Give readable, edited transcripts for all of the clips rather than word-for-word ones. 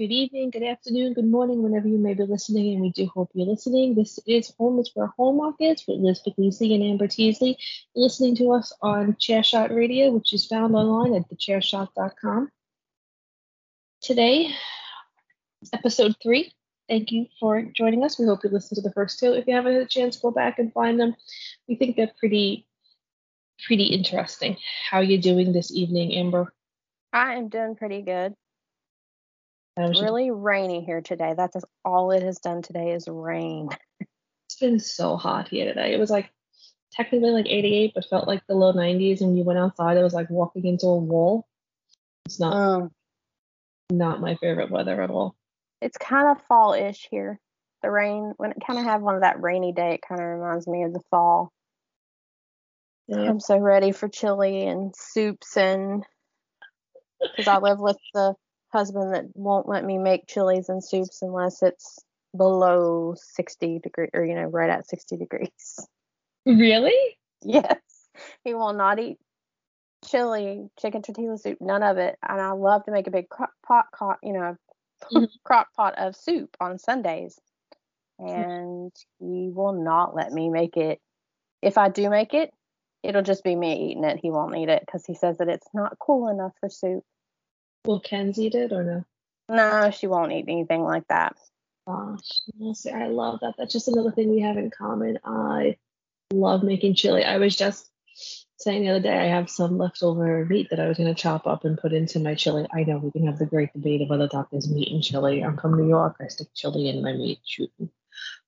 Good evening, good afternoon, good morning, whenever you may be listening, and we do hope you're listening. This is Home is Where Hallmark Is with Liz Ficklesley and Amber Teasley. You're listening to us on ChairShot Radio, which is found online at thechairshot.com. Today, episode 3. Thank you for joining us. We hope you listen to the first two. If you haven't had a chance, go back and find them. We think they're pretty interesting. How are you doing this evening, Amber? I am doing pretty good. It's really rainy here today. That's all it has done today is rain. It's been so hot here today. It was like technically like 88, but felt like the low 90s. And when you went outside, it was like walking into a wall. It's not my favorite weather at all. It's kind of fall-ish here. The rain, when it kind of have one of that rainy day, it kind of reminds me of the fall. Yeah. I'm so ready for chili and soups and because I live with the husband that won't let me make chilies and soups unless it's below 60 degrees or, right at 60 degrees. Really? Yes. He will not eat chili, chicken tortilla soup, none of it. And I love to make a big crock pot of soup on Sundays. And he will not let me make it. If I do make it, it'll just be me eating it. He won't eat it because he says that it's not cool enough for soup. Will Ken's eat it or no? No, she won't eat anything like that. Oh, I love that. That's just another thing we have in common. I love making chili. I was just saying the other day I have some leftover meat that I was going to chop up and put into my chili. I know we can have the great debate of whether that is meat and chili. I'm from New York. I stick chili in my meat. Shooting.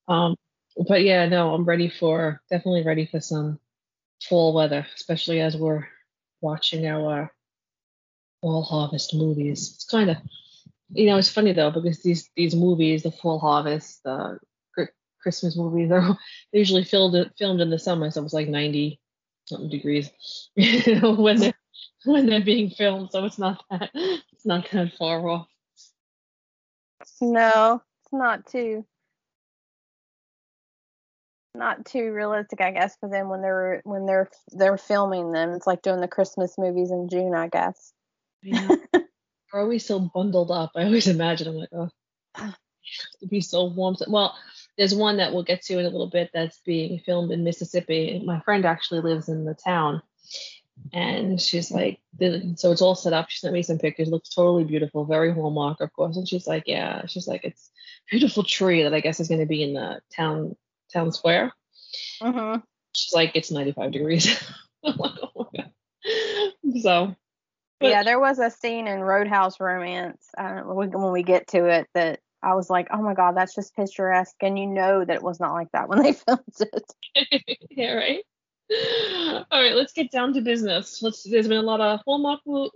But yeah, no, I'm definitely ready for some fall weather, especially as we're watching our fall harvest movies. It's kind of, it's funny though, because these movies, the fall harvest, the Christmas movies, they're usually filmed in the summer, so it's like 90 something degrees when they're being filmed. So it's not that far off. No, it's not too realistic, I guess, for them when they're filming them. It's like doing the Christmas movies in June, I guess. Yeah. Are we so bundled up? I always imagine I'm like, oh, it'd be so warm. Well, there's one that we'll get to in a little bit that's being filmed in Mississippi. My friend actually lives in the town, and she's like, so it's all set up. She sent me some pictures. Looks totally beautiful, very Hallmark, of course. And she's like, yeah, it's a beautiful tree that I guess is going to be in the town square. Uh-huh. She's like, it's 95 degrees. I'm like, oh my god. So. But yeah, there was a scene in Roadhouse Romance when we get to it that I was like, oh my God, that's just picturesque. And that it was not like that when they filmed it. Yeah, right? All right, let's get down to business. There's been a lot of Hallmark news.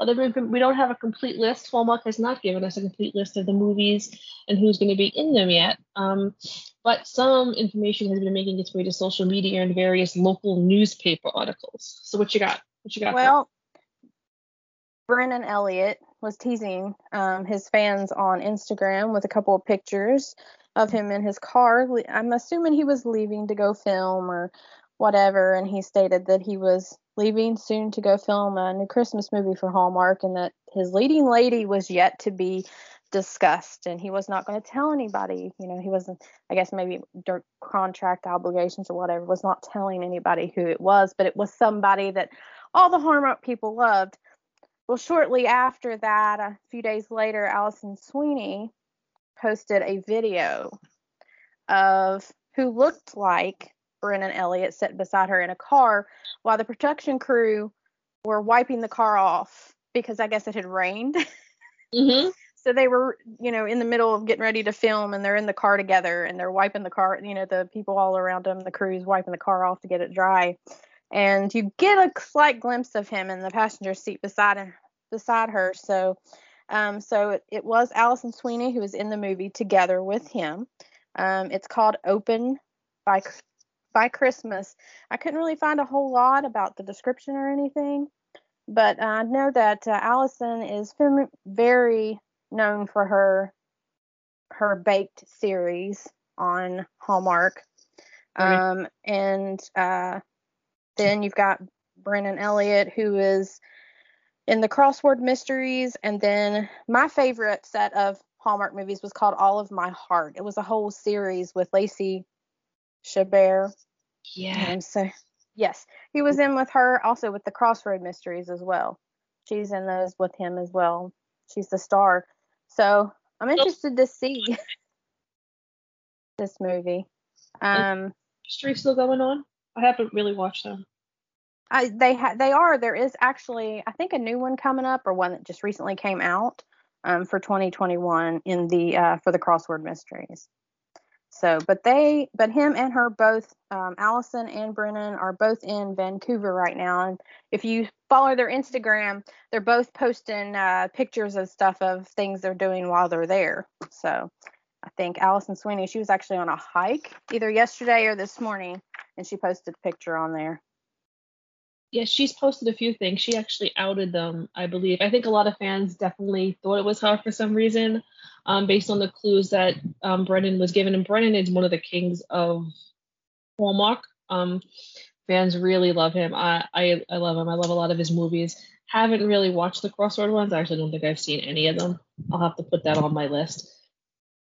We don't have a complete list. Hallmark has not given us a complete list of the movies and who's going to be in them yet. But some information has been making its way to social media and various local newspaper articles. So what you got? Well, Brennan Elliott was teasing his fans on Instagram with a couple of pictures of him in his car. I'm assuming he was leaving to go film or whatever, and he stated that he was leaving soon to go film a new Christmas movie for Hallmark and that his leading lady was yet to be discussed, and he was not going to tell anybody. You know, he wasn't, I guess maybe contract obligations or whatever, was not telling anybody who it was, but it was somebody that all the Hallmark people loved. Well, shortly after that, a few days later, Alison Sweeney posted a video of who looked like Brennan Elliott sitting beside her in a car while the production crew were wiping the car off because I guess it had rained. Mm-hmm. So they were, you know, in the middle of getting ready to film, and they're in the car together, and they're wiping the car, you know, the people all around them, the crew's wiping the car off to get it dry. And you get a slight glimpse of him in the passenger seat beside her. So, it was Alison Sweeney who was in the movie together with him. It's called Open by Christmas. I couldn't really find a whole lot about the description or anything, but I know that Alison is very known for her baked series on Hallmark. Mm-hmm. Then you've got Brennan Elliott, who is in the Crossword Mysteries. And then my favorite set of Hallmark movies was called All of My Heart. It was a whole series with Lacey Chabert. Yeah. And so, yes, he was in with her, also with the Crossword Mysteries as well. She's in those with him as well. She's the star. So I'm interested to see this movie. Mystery still going on? I haven't really watched them. There is actually, I think, a new one coming up, or one that just recently came out for 2021 in the for the Crossword Mysteries. So, but him and her both, Allison and Brennan, are both in Vancouver right now. And if you follow their Instagram, they're both posting pictures of stuff of things they're doing while they're there. So, I think Alison Sweeney, she was actually on a hike either yesterday or this morning, and she posted a picture on there. Yeah, she's posted a few things. She actually outed them, I believe. I think a lot of fans definitely thought it was her for some reason, based on the clues that Brennan was given. And Brennan is one of the kings of Hallmark. Fans really love him. I love him. I love a lot of his movies. Haven't really watched the Crossword ones. I actually don't think I've seen any of them. I'll have to put that on my list.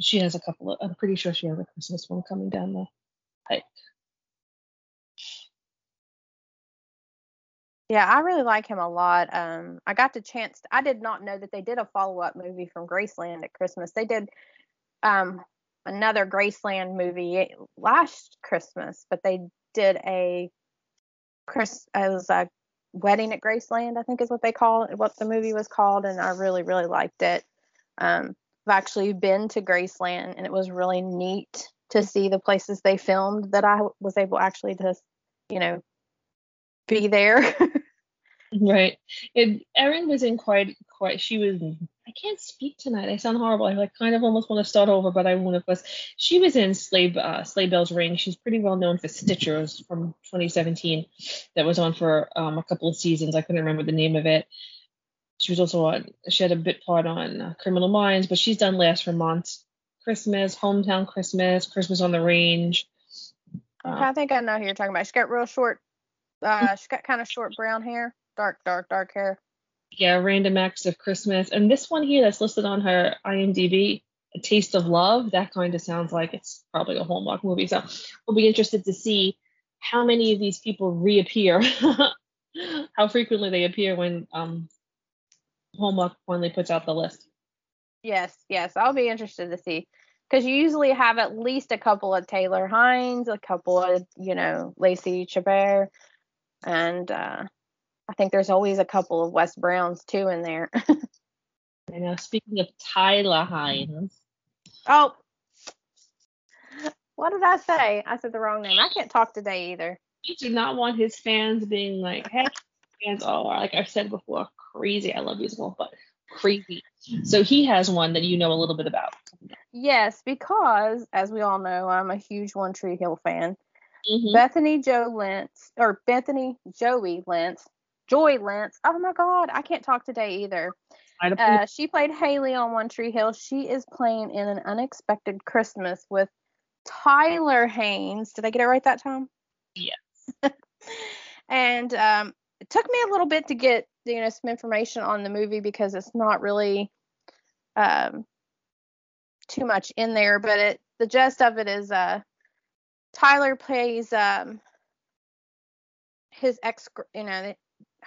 She has a couple of, I'm pretty sure she has a Christmas one coming down the pike. Yeah, I really like him a lot. I got the chance, I did not know that they did a follow-up movie from Graceland at Christmas. They did another Graceland movie last Christmas, but they did a Wedding at Graceland, I think is what they call it, what the movie was called, and I really, really liked it. I've actually been to Graceland, and it was really neat to see the places they filmed that I was able actually to, you know, be there. Right. And Erin was in quite, she was, I can't speak tonight. I sound horrible. I like kind of almost want to start over, but I won't, of course. She was in Sleigh Bells Ring. She's pretty well known for Stitchers from 2017 that was on for a couple of seasons. I couldn't remember the name of it. She was also she had a bit part on Criminal Minds, but she's done Last Vermont Christmas, Hometown Christmas, Christmas on the Range. I think I know who you're talking about. She's got real short, she's got kind of short brown hair, dark hair. Yeah, Random Acts of Christmas. And this one here that's listed on her IMDb, A Taste of Love, that kind of sounds like it's probably a Hallmark movie. So we'll be interested to see how many of these people reappear, how frequently they appear when Hallmark finally puts out the list. Yes, I'll be interested to see, because you usually have at least a couple of Tyler Haynes, a couple of, you know, Lacey Chabert, and I think there's always a couple of Wes Browns too in there. I know. Speaking of Tyler Haynes, oh, what did I say? I said the wrong name. I can't talk today either. You do not want his fans being like, hey. Fans all are, like I've said before, crazy. I love musical, but crazy. So he has one that you know a little bit about. Yes, because as we all know, I'm a huge One Tree Hill fan. Mm-hmm. Bethany Joy Lenz. Oh my God, I can't talk today either. She played Haley on One Tree Hill. She is playing in An Unexpected Christmas with Tyler Haynes. Did I get it right that time? Yes. And it took me a little bit to get, you know, some information on the movie because it's not really too much in there. But the gist of it is Tyler plays his ex, you know,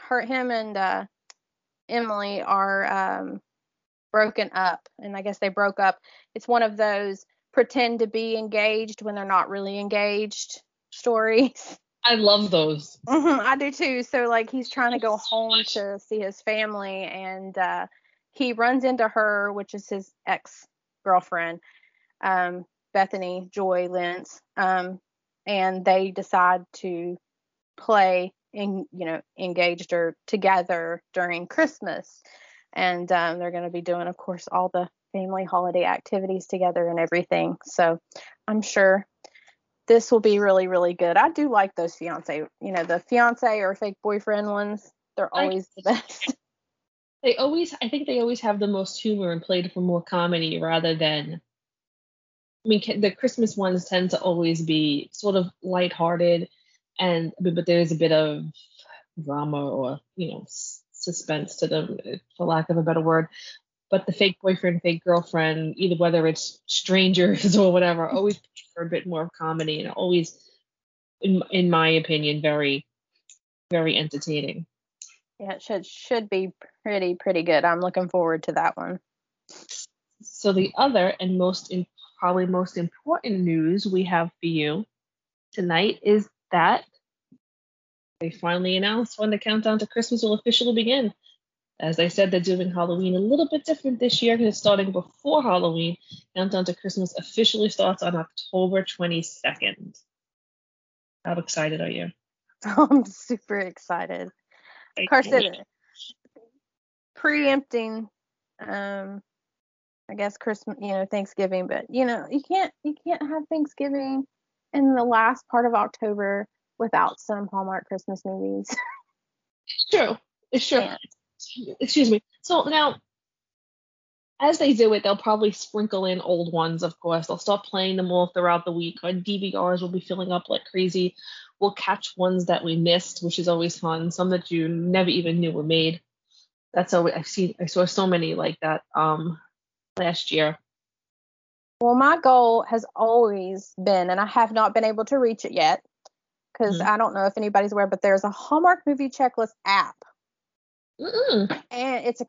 him and Emily are broken up. And I guess they broke up. It's one of those pretend to be engaged when they're not really engaged stories. I love those. Mm-hmm, I do too. So like he's trying to go home to see his family, and he runs into her, which is his ex-girlfriend, Bethany Joy Lenz, and they decide to play engaged or together during Christmas, and they're going to be doing, of course, all the family holiday activities together and everything. So I'm sure this will be really, really good. I do like those the fiance or fake boyfriend ones. They're always the best. I think they always have the most humor and played for more comedy rather than, I mean, the Christmas ones tend to always be sort of lighthearted, but there's a bit of drama or, you know, suspense to them, for lack of a better word. But the fake boyfriend, fake girlfriend, whether it's strangers or whatever, always for a bit more of comedy, and always, in my opinion, very, very entertaining. Yeah, it should be pretty good. I'm looking forward to that one. So the other and probably most important news we have for you tonight is that they finally announced when the Countdown to Christmas will officially begin. As I said, they're doing Halloween a little bit different this year because it's starting before Halloween. Countdown to Christmas officially starts on October 22nd. How excited are you? I'm super excited. Of course, preempting, I guess Christmas, Thanksgiving, but you can't have Thanksgiving in the last part of October without some Hallmark Christmas movies. It's true. Yeah. Excuse me. So now, as they do it, they'll probably sprinkle in old ones, of course. They'll start playing them all throughout the week. Our DVRs will be filling up like crazy. We'll catch ones that we missed, which is always fun. Some that you never even knew were made. That's always, I saw so many like that last year. Well, my goal has always been, and I have not been able to reach it yet, because I don't know if anybody's aware, but there's a Hallmark movie checklist app. Mm-mm. And it's the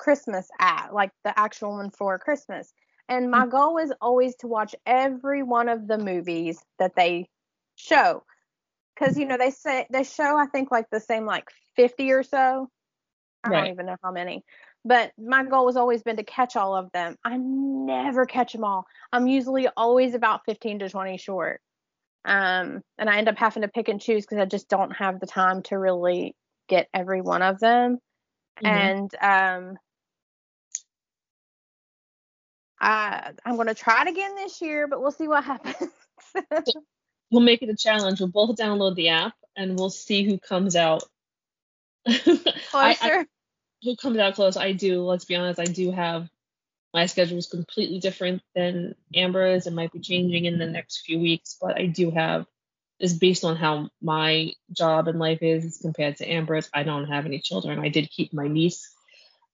Christmas app, like the actual one for Christmas. And my goal is always to watch every one of the movies that they show, because they show I think like the same like 50 or so. I don't even know how many, but my goal has always been to catch all of them. I never catch them all. I'm usually always about 15 to 20 short, and I end up having to pick and choose because I just don't have the time to really get every one of them. Mm-hmm. And I'm going to try it again this year, but we'll see what happens. We'll make it a challenge. We'll both download the app and we'll see who comes out closer. Who comes out close. Let's be honest, I do have my schedule is completely different than Amber's. It might be changing in the next few weeks, but I do have is based on how my job and life is compared to Amber's. I don't have any children. I did keep my niece,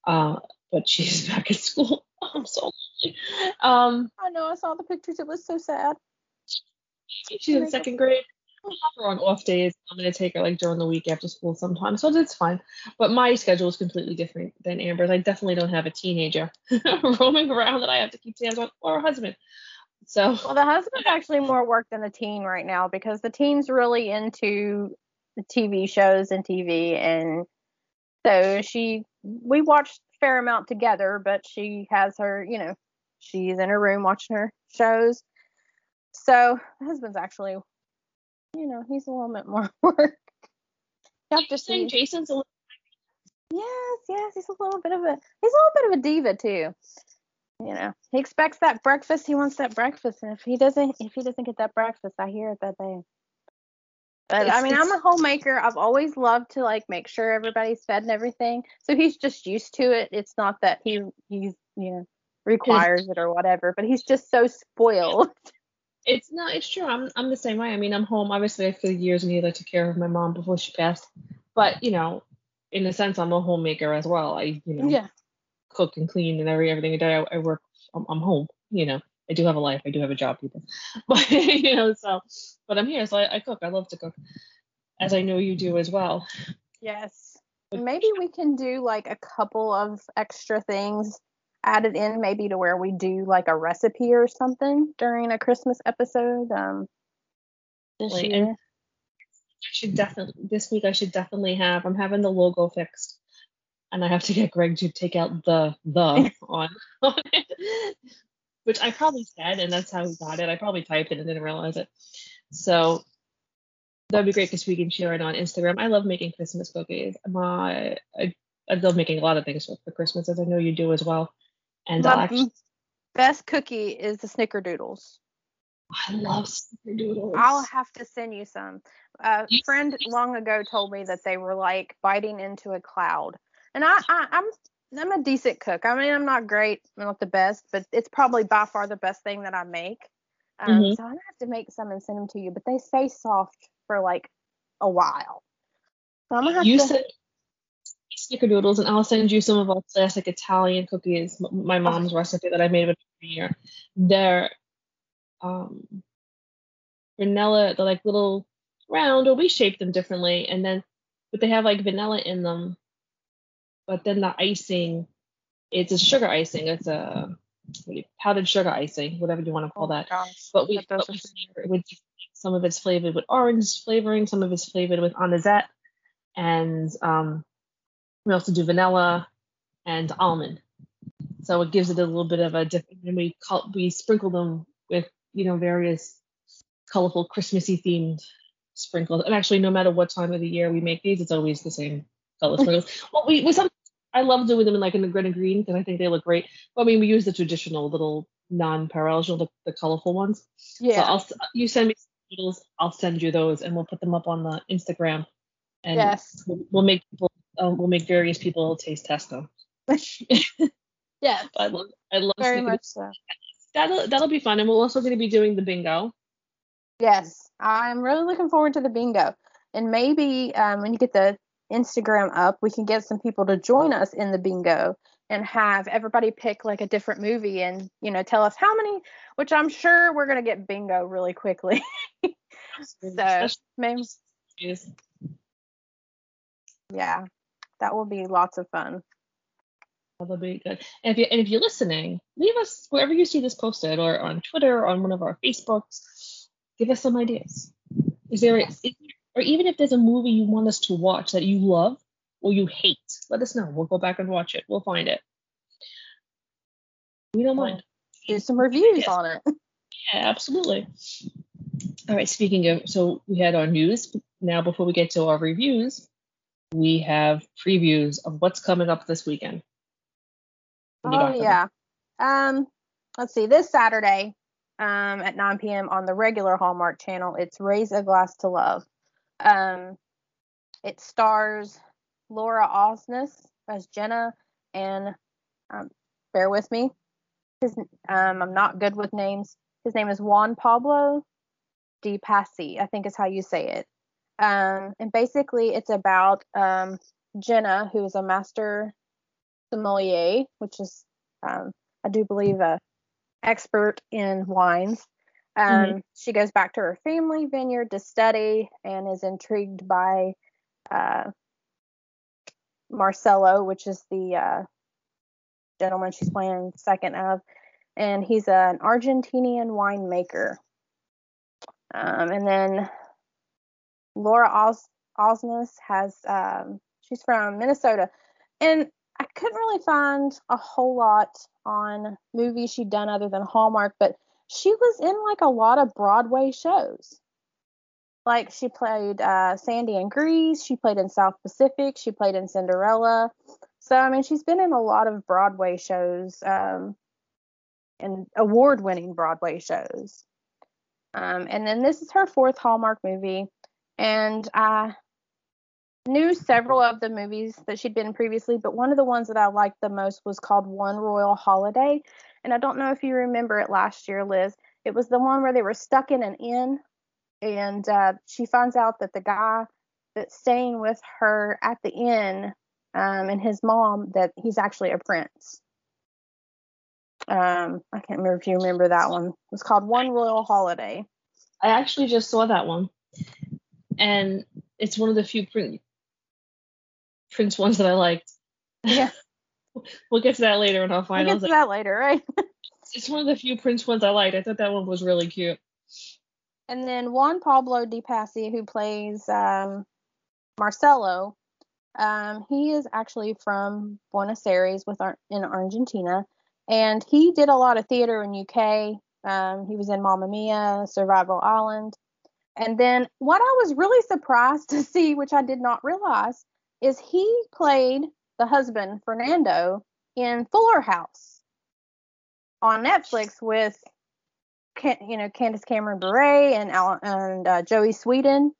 but she's back at school. I'm so lonely. I know. I saw the pictures. It was so sad. She's in second grade. I'll have her on off days. I'm going to take her like during the week after school sometime. So it's fine. But my schedule is completely different than Amber's. I definitely don't have a teenager roaming around that I have to keep hands on, or a husband. So. Well, the husband's actually more work than the teen right now, because the teen's really into the TV shows and TV, and so we watched a fair amount together, but she has her, she's in her room watching her shows. So the husband's actually, he's a little bit more work. Jason's a little. Yes, he's a little bit of a diva too. He expects that breakfast. He wants that breakfast, and if he doesn't get that breakfast, I hear it that day. But I'm a homemaker. I've always loved to like make sure everybody's fed and everything. So he's just used to it. It's not that he's requires it or whatever, but he's just so spoiled. It's true. I'm the same way. I'm home obviously for years and I took care of my mom before she passed. But in a sense, I'm a homemaker as well. I cook and clean and everything a day. I work. I'm home. I do have a life. I do have a job, people. But but I'm here, so I cook. I love to cook, as I know you do as well. Yes. But maybe we can do like a couple of extra things added in, maybe to where we do like a recipe or something during a Christmas episode. This year. This week I should definitely have. I'm having the logo fixed. And I have to get Greg to take out the on it, which I probably said, and that's how he got it. I probably typed it and didn't realize it. So that'd be great because we can share it on Instagram. I love making Christmas cookies. I love making a lot of things for Christmas, as I know you do as well. And my best cookie is the Snickerdoodles. I love Snickerdoodles. I'll have to send you some. A friend long ago told me that they were like biting into a cloud. And I'm a decent cook. I'm not great, I'm not the best, but it's probably by far the best thing that I make. So I'm going to have to make some and send them to you, but they stay soft for like a while. So I'm going to have to send Snickerdoodles, and I'll send you some of our classic Italian cookies, my mom's recipe that I made every year. They're vanilla, they're like little round, or we shape them differently, and then but they have like vanilla in them. But then the icing, it's a sugar icing. It's a powdered sugar icing, whatever you want to call that. Gosh, but we flavor it with, some of it's flavored with orange flavoring, some of it's flavored with anisette, and we also do vanilla and almond. So it gives it a little bit of a different. And we sprinkle them with various colorful Christmassy themed sprinkles. And actually, no matter what time of the year we make these, it's always the same color sprinkles. Well, I love doing them in the red and green because I think they look great. But we use the traditional little non-parallels, the colorful ones. Yeah. So you send me photos, I'll send you those, and we'll put them up on the Instagram. And yes. We'll make people. We'll make various people taste test them. Yeah. I love very much so. That'll be fun, and we're also going to be doing the bingo. Yes, I'm really looking forward to the bingo, and maybe when you get the Instagram up, we can get some people to join us in the bingo and have everybody pick a different movie and tell us how many, which I'm sure we're gonna get bingo really quickly. So maybe, yeah, that will be lots of fun. That'll be good. And if you're listening, leave us wherever you see this posted, or on Twitter, or on one of our Facebooks. Give us some ideas. Or even if there's a movie you want us to watch that you love or you hate, let us know. We'll go back and watch it. We'll find it. We don't mind. Do some reviews on it. Yeah, absolutely. All right, so we had our news. Now, before we get to our reviews, we have previews of what's coming up this weekend. Oh, yeah. Let's see. This Saturday at 9 p.m. on the regular Hallmark channel, it's Raise a Glass to Love. It stars Laura Osnes as Jenna and bear with me. I'm not good with names. His name is Juan Pablo Di Pace, I think is how you say it. And basically it's about Jenna, who is a master sommelier, which is I do believe a expert in wines. Mm-hmm. She goes back to her family vineyard to study and is intrigued by Marcello, which is the gentleman she's playing second of, and he's an Argentinian winemaker. And then Laura Osnes has she's from Minnesota, and I couldn't really find a whole lot on movies she'd done other than Hallmark, but she was in a lot of Broadway shows. She played Sandy in Grease. She played in South Pacific. She played in Cinderella. So, she's been in a lot of Broadway shows and award-winning Broadway shows. And then this is her fourth Hallmark movie. And I knew several of the movies that she'd been in previously, but one of the ones that I liked the most was called One Royal Holiday. And I don't know if you remember it last year, Liz. It was the one where they were stuck in an inn, and she finds out that the guy that's staying with her at the inn and his mom, that he's actually a prince. I can't remember if you remember that one. It was called One Royal Holiday. I actually just saw that one, and it's one of the few prince ones that I liked. Yeah. We'll get to that later in our finals. We'll get to that later, right? It's one of the few Prince ones I liked. I thought that one was really cute. And then Juan Pablo Di Pace, who plays Marcello, he is actually from Buenos Aires in Argentina, and he did a lot of theater in UK. He was in Mamma Mia, Survival Island. And then what I was really surprised to see, which I did not realize, is he played the husband, Fernando, in Fuller House on Netflix with, Candace Cameron Bure and Jodie Sweetin.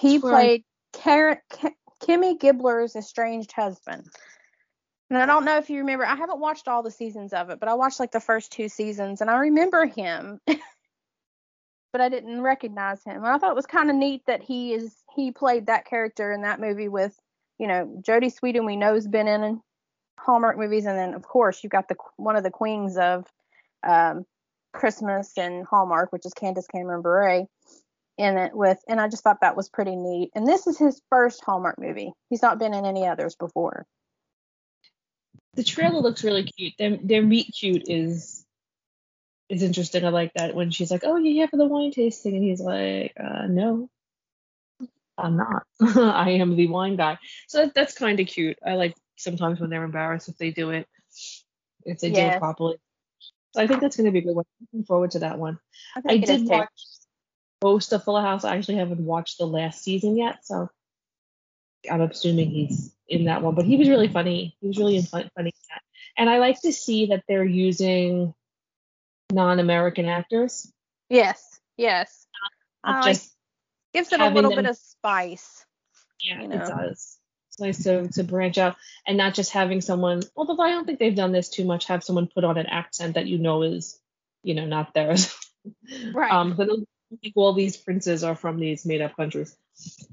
He played Kimmy Gibbler's estranged husband. And I don't know if you remember, I haven't watched all the seasons of it, but I watched the first two seasons, and I remember him, but I didn't recognize him. And I thought it was kind of neat that he played that character in that movie with Jodie Sweetin, we know, has been in Hallmark movies. And then, of course, you've got one of the queens of Christmas and Hallmark, which is Candace Cameron Bure, in it with, and I just thought that was pretty neat. And this is his first Hallmark movie. He's not been in any others before. The trailer looks really cute. Their meet cute is interesting. I like that when she's like, "Oh, you're here for the wine tasting," and he's like, "No, I'm not. I am the wine guy." So that's kind of cute. I like sometimes when they're embarrassed if they do it, if they do it properly. So I think that's going to be a good one. Looking forward to that one. I did watch most of Full House. I actually haven't watched the last season yet, so I'm assuming he's in that one. But he was really funny. He was really funny in that. And I like to see that they're using non-American actors. Yes. Just gives it a little bit of spice. Yeah, you know? It does. It's nice to branch out and not just having someone, although I don't think they've done this too much, have someone put on an accent that you know is, not theirs. Right. But I think all these princes are from these made-up countries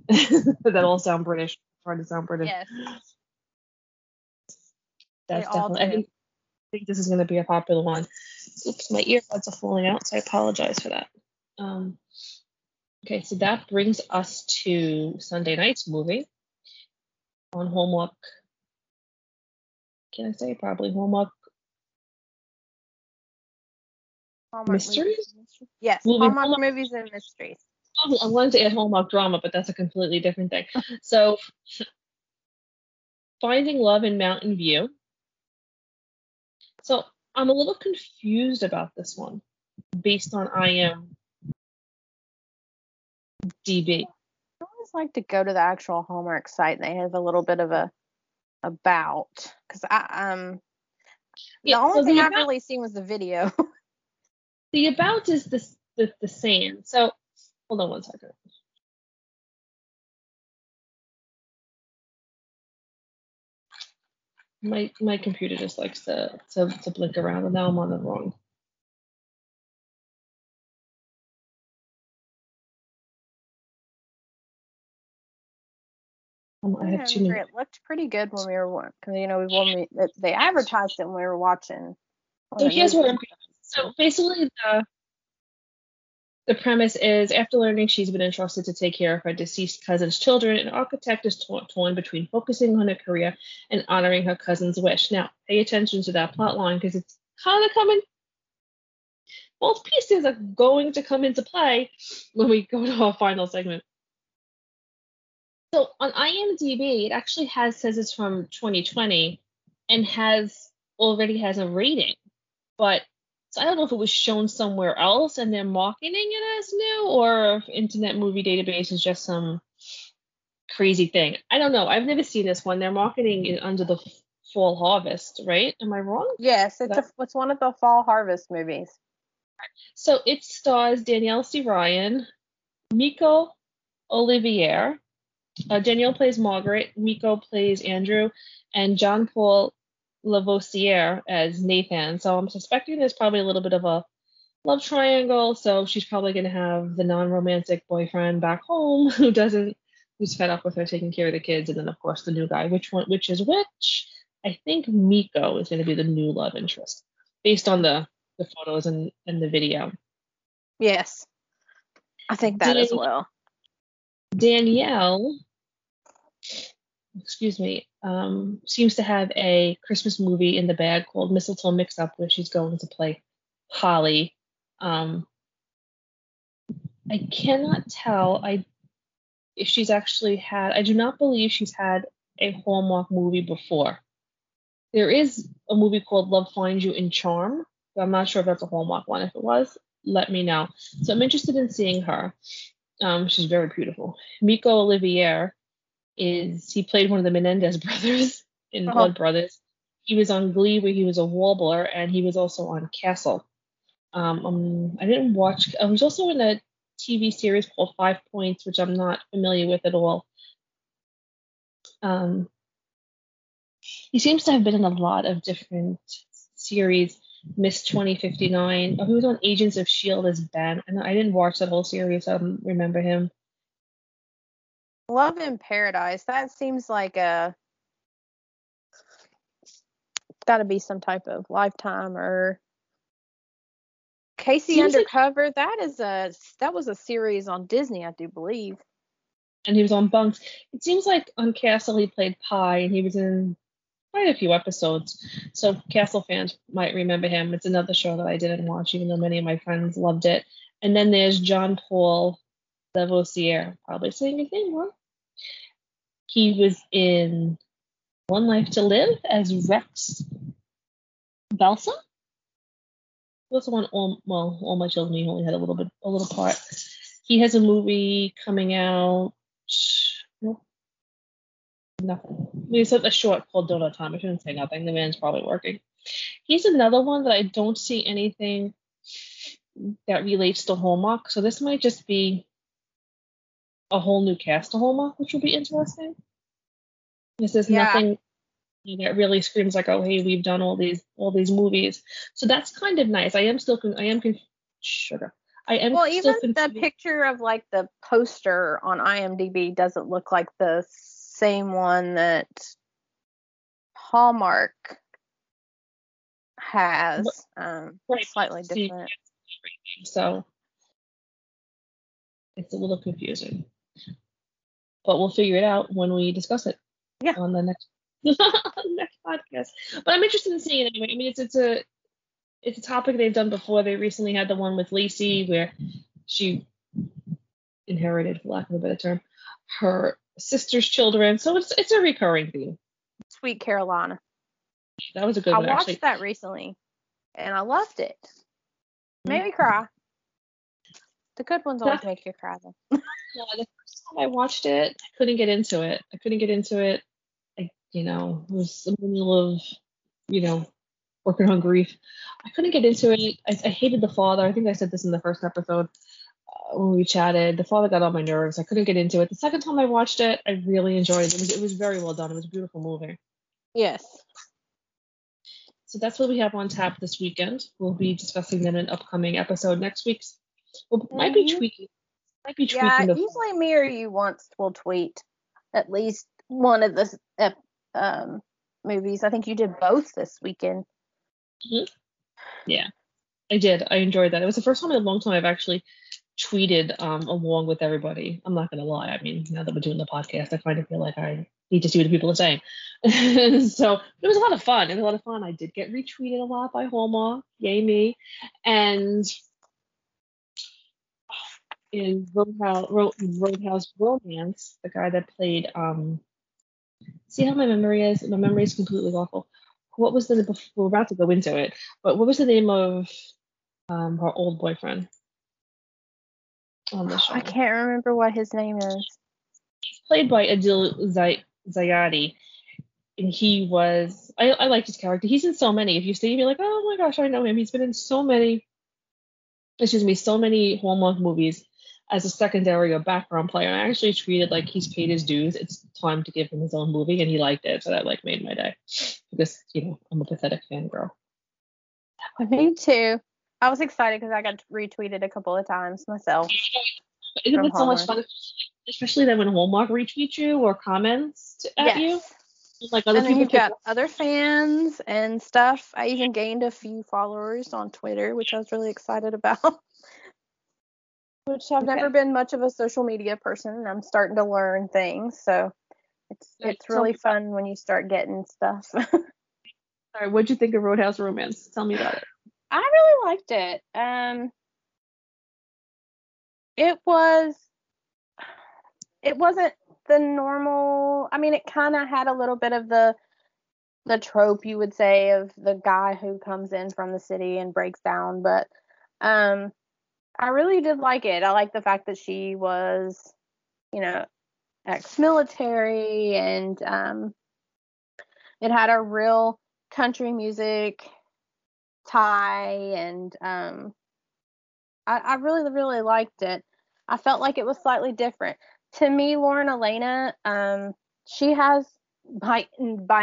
that all sound British. Hard to sound British. Yes. That's definitely. I think this is going to be a popular one. Oops, my earbuds are falling out, so I apologize for that. Okay, so that brings us to Sunday night's movie on Hallmark. Can I say probably Hallmark? Mysteries? Yes, Hallmark movies and mysteries. I wanted to add Hallmark drama, but that's a completely different thing. So, Finding Love in Mountain View. So, I'm a little confused about this one, based on IMDb. I always like to go to the actual Hallmark site, and they have a little bit of a about, because the only thing I've really seen was the video. The about is the same. So. Hold on one second. My computer just likes to blink around, and now I'm on the wrong. I have too many. It looked pretty good when we were watching, because they advertised it when we were watching. So here's what I'm. So basically The premise is, after learning she's been entrusted to take care of her deceased cousin's children, an architect is torn between focusing on her career and honoring her cousin's wish. Now, pay attention to that plot line, because it's kind of coming. Both pieces are going to come into play when we go to our final segment. So on IMDb, it actually says it's from 2020 and already has a rating, but. So I don't know if it was shown somewhere else and they're marketing it as new, or if Internet Movie Database is just some crazy thing. I don't know. I've never seen this one. They're marketing it under the Fall Harvest, right? Am I wrong? Yes, it's one of the Fall Harvest movies. So it stars Danielle C. Ryan, Miko Olivier. Danielle plays Margaret, Miko plays Andrew, and John Paul Lavoisier as Nathan. So I'm suspecting there's probably a little bit of a love triangle. So she's probably going to have the non-romantic boyfriend back home who's fed up with her taking care of the kids, and then of course the new guy. Which is which? I think Miko is going to be the new love interest based on the photos and the video. Yes, I think that as well. Danielle. Excuse me, seems to have a Christmas movie in the bag called Mistletoe Mix-Up, where she's going to play Holly. I cannot tell if she's actually had, I do not believe she's had a Hallmark movie before. There is a movie called Love Finds You in Charm, but I'm not sure if that's a Hallmark one. If it was, let me know. So I'm interested in seeing her. She's very beautiful. Miko Olivier. He played one of the Menendez brothers in Blood Brothers. He was on Glee, where he was a warbler, and he was also on Castle. I didn't watch. I was also in a TV series called 5 Points, which I'm not familiar with at all. He seems to have been in a lot of different series. Miss 2059. He was on Agents of S.H.I.E.L.D. as Ben. I didn't watch that whole series. I don't remember him. Love in Paradise. That seems like gotta be some type of Lifetime or Casey Undercover, that was a series on Disney, I do believe. And he was on Bunks. It seems like on Castle he played Pie, and he was in quite a few episodes. So Castle fans might remember him. It's another show that I didn't watch, even though many of my friends loved it. And then there's John Paul Lavoisier, probably saying his name wrong. He was in One Life to Live as Rex Belsa. That's the one. All My Children. He only had a little part. He has a movie coming out. Nothing. It's a short called Donut Time. I shouldn't say nothing. The man's probably working. He's another one that I don't see anything that relates to Hallmark. So this might just be a whole new cast of Hallmark, which will be interesting. This is nothing that really screams like, oh, hey, we've done all these movies. So that's kind of nice. I am confused. The picture of like the poster on IMDb doesn't look like the same one that Hallmark has. Right. Slightly different. So it's a little confusing, but we'll figure it out when we discuss it on the next podcast. But I'm interested in seeing it anyway. I mean, it's a topic they've done before. They recently had the one with Lacey where she inherited, for lack of a better term, her sister's children. So it's a recurring theme. Sweet Carolina. That was a good one. I watched that recently, and I loved it. Made me cry. The good ones always make you cry, though. Yeah, the first time I watched it, I couldn't get into it. It was in the middle of, working on grief. I couldn't get into it. I hated the father. I think I said this in the first episode when we chatted. The father got on my nerves. I couldn't get into it. The second time I watched it, I really enjoyed it. It was very well done. It was a beautiful movie. Yes. So that's what we have on tap this weekend. We'll be discussing them in an upcoming episode next week. Might be tweaking. Usually me or you once will tweet at least one of the movies. I think you did both this weekend. Mm-hmm. Yeah, I did. I enjoyed that. It was the first time in a long time I've actually tweeted along with everybody. I'm not gonna lie. I mean, now that we're doing the podcast, I kind of feel like I need to see what people are saying. So it was a lot of fun. I did get retweeted a lot by Hallmark. Yay me! And in Roadhouse Romance, the guy that played see how my memory is? My memory is completely awful. We're about to go into it, but what was the name of her old boyfriend on the show? I can't remember what his name is. He's played by Adil Zayadi, and he was, I liked his character. He's in so many. If you see him, you're like, oh my gosh, I know him. He's been in so many Hallmark movies as a secondary or background player. And I actually tweeted like he's paid his dues. It's time to give him his own movie, and he liked it. So that made my day because I'm a pathetic fan girl. Me too. I was excited because I got retweeted a couple of times myself. Isn't it so much fun, especially then when Hallmark retweets you or comments at you? Like other people. You've got other fans and stuff. I even gained a few followers on Twitter, which I was really excited about. Which I've never been much of a social media person, and I'm starting to learn things. So it's really fun when you start getting stuff. All right, what'd you think of Roadhouse Romance? Tell me about it. I really liked it. It wasn't the normal. I mean, it kind of had a little bit of the trope, you would say, of the guy who comes in from the city and breaks down, but I really did like it. I like the fact that she was, ex-military, and it had a real country music tie, and I really, really liked it. I felt like it was slightly different. To me, Lauren Elena, she has, by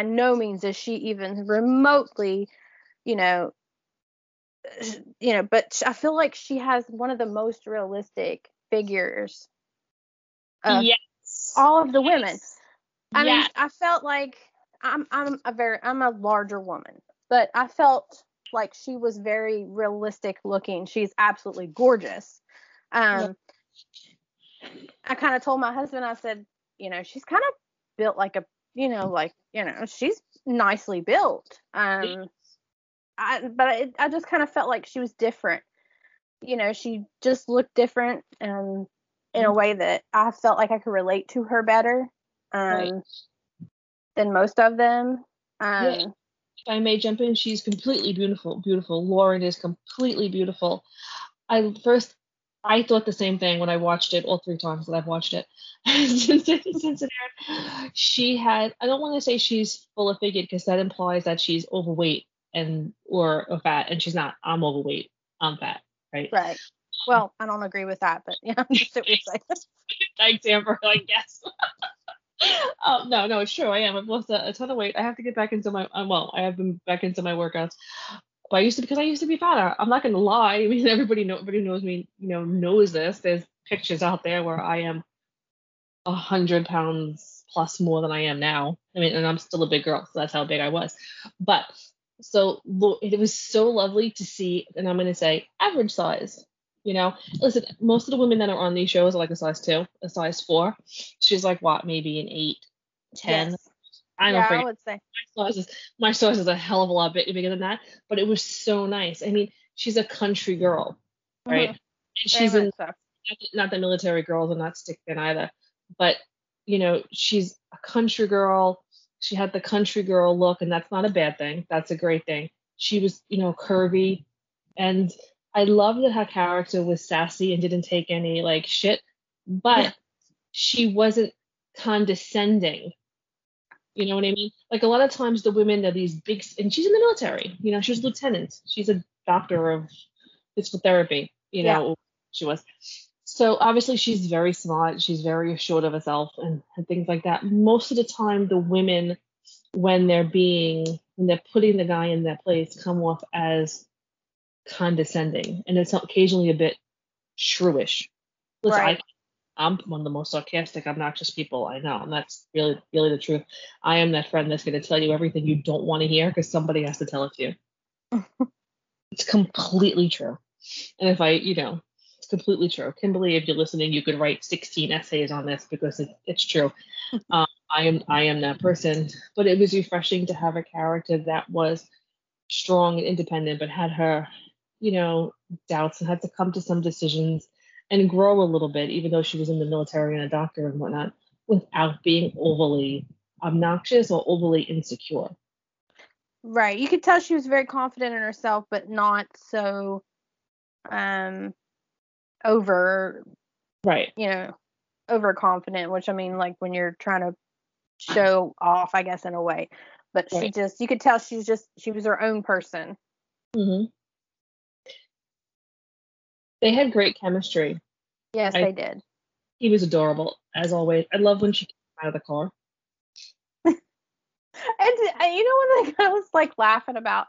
no means is she even remotely, but I feel like she has one of the most realistic figures of all of the women. I mean, I felt like I'm a larger woman, but I felt like she was very realistic looking. She's absolutely gorgeous. I kind of told my husband, I said, you know, she's kind of built like a, you know, like, you know, she's nicely built. I just kind of felt like she was different. You know, she just looked different and in a way that I felt like I could relate to her better than most of them. Yeah. If I may jump in, she's completely beautiful. Lauren is completely beautiful. I thought the same thing when I watched it all three times that I've watched it since it aired. She had, I don't want to say she's full of figured because that implies that she's overweight or fat, and she's not. I'm overweight. I'm fat. Right. Well, I don't agree with that, but yeah, that's what you're saying. Thanks, Amber. I guess. No, it's true. I am. I've lost a ton of weight. I have to get back into my. I have been back into my workouts. But I used to be fatter. I'm not gonna lie. I mean, everybody knows me. You know, knows this. There's pictures out there where I am 100 pounds plus more than I am now. I mean, and I'm still a big girl, so that's how big I was. But so it was so lovely to see. And I'm gonna say average size. You know, listen, most of the women that are on these shows are like a size 2, a size 4. She's like, what, maybe an 8, 10? Yes. I would say. My size is a hell of a lot bigger than that, but it was so nice. I mean, she's a country girl, right? Mm-hmm. She's in, so. Not that military girls are not stick thin either, but, you know, she's a country girl. She had the country girl look, and that's not a bad thing. That's a great thing. She was, you know, curvy, and I love that her character was sassy and didn't take any like shit, but she wasn't condescending. You know what I mean? Like a lot of times the women are these big, and she's in the military, you know, she was a lieutenant. She's a doctor of physical therapy, you know, she was. So obviously she's very smart. She's very assured of herself and things like that. Most of the time the women, when they're putting the guy in their place, come off as condescending, and it's occasionally a bit shrewish. Listen, right. I'm one of the most sarcastic, obnoxious people I know, and that's really the truth. I am that friend that's going to tell you everything you don't want to hear because somebody has to tell it to you. It's completely true. And if it's completely true. Kimberly, if you're listening, you could write 16 essays on this because it's true. I am that person. But it was refreshing to have a character that was strong and independent, but had her, you know, doubts and had to come to some decisions and grow a little bit, even though she was in the military and a doctor and whatnot, without being overly obnoxious or overly insecure. Right. You could tell she was very confident in herself, but not so overconfident, which I mean, like when you're trying to show off, I guess, in a way. But she you could tell she was her own person. Mm-hmm. They had great chemistry. Yes, they did. He was adorable, as always. I love when she came out of the car. And you know, when I was like laughing about,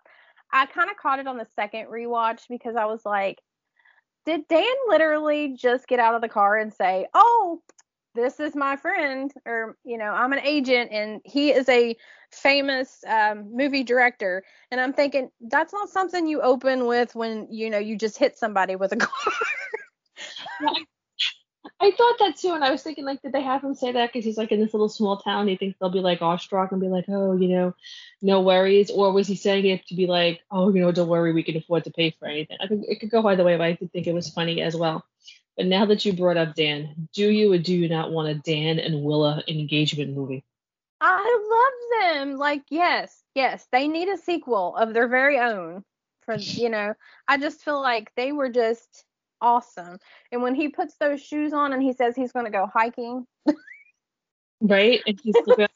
I kind of caught it on the second rewatch because I was like, did Dan literally just get out of the car and say, oh, this is my friend, or, you know, I'm an agent and he is a famous movie director. And I'm thinking that's not something you open with when, you know, you just hit somebody with a car. I thought that too. And I was thinking, like, did they have him say that? Cause he's like in this little small town. He thinks they'll be like awestruck and be like, oh, you know, no worries. Or was he saying it to be like, oh, you know, don't worry, we can afford to pay for anything. I think it could go either way, but I did think it was funny as well. But now that you brought up Dan, do you or do you not want a Dan and Willa engagement movie? I love them. Like, yes. They need a sequel of their very own. For, you know, I just feel like they were just awesome. And when he puts those shoes on and he says he's going to go hiking. Right? And he's looking at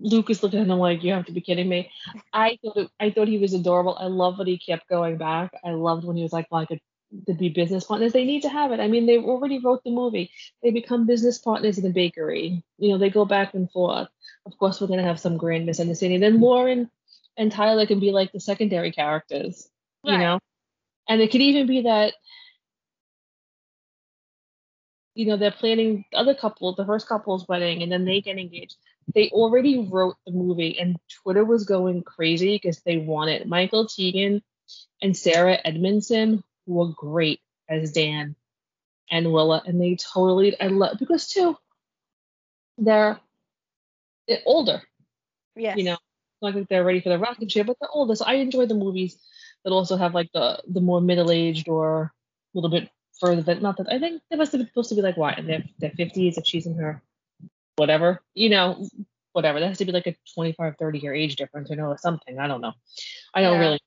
Lucas looked at him like, you have to be kidding me. I thought he was adorable. I love that he kept going back. I loved when he was like, well, I could to be business partners. They need to have it. I mean, they already wrote the movie. They become business partners in the bakery. You know, they go back and forth. Of course, we're going to have some grand misunderstanding. Then Lauren and Tyler can be like the secondary characters, you know? And it could even be that you know, they're planning the other couple, the first couple's wedding, and then they get engaged. They already wrote the movie, and Twitter was going crazy because they wanted Michael Teagan and Sarah Edmondson, who were great as Dan and Willa, and they totally, I love, because too, they're older. Yes. You know, not like they're ready for the rocket ship, but they're older. So I enjoy the movies that also have like the more middle-aged or a little bit further, but not that, I think they must have been supposed to be like, why? In their 50s, if she's in her whatever, you know, whatever. That has to be like a 25, 30-year age difference, you know, or something. I don't know. I don't really,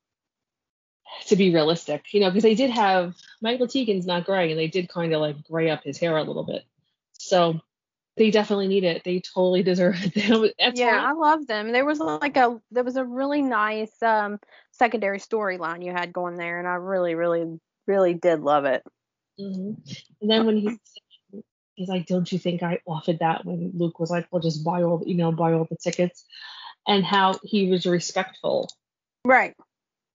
to be realistic, you know, because they did have, Michael Teagan's not gray, and they did kind of like gray up his hair a little bit. So they definitely need it. They totally deserve it. I love them. There was a really nice secondary storyline you had going there, and I really, really, really did love it. Mm-hmm. And then when he's like, don't you think I offered that, when Luke was like, well, just buy all the tickets, and how he was respectful. Right.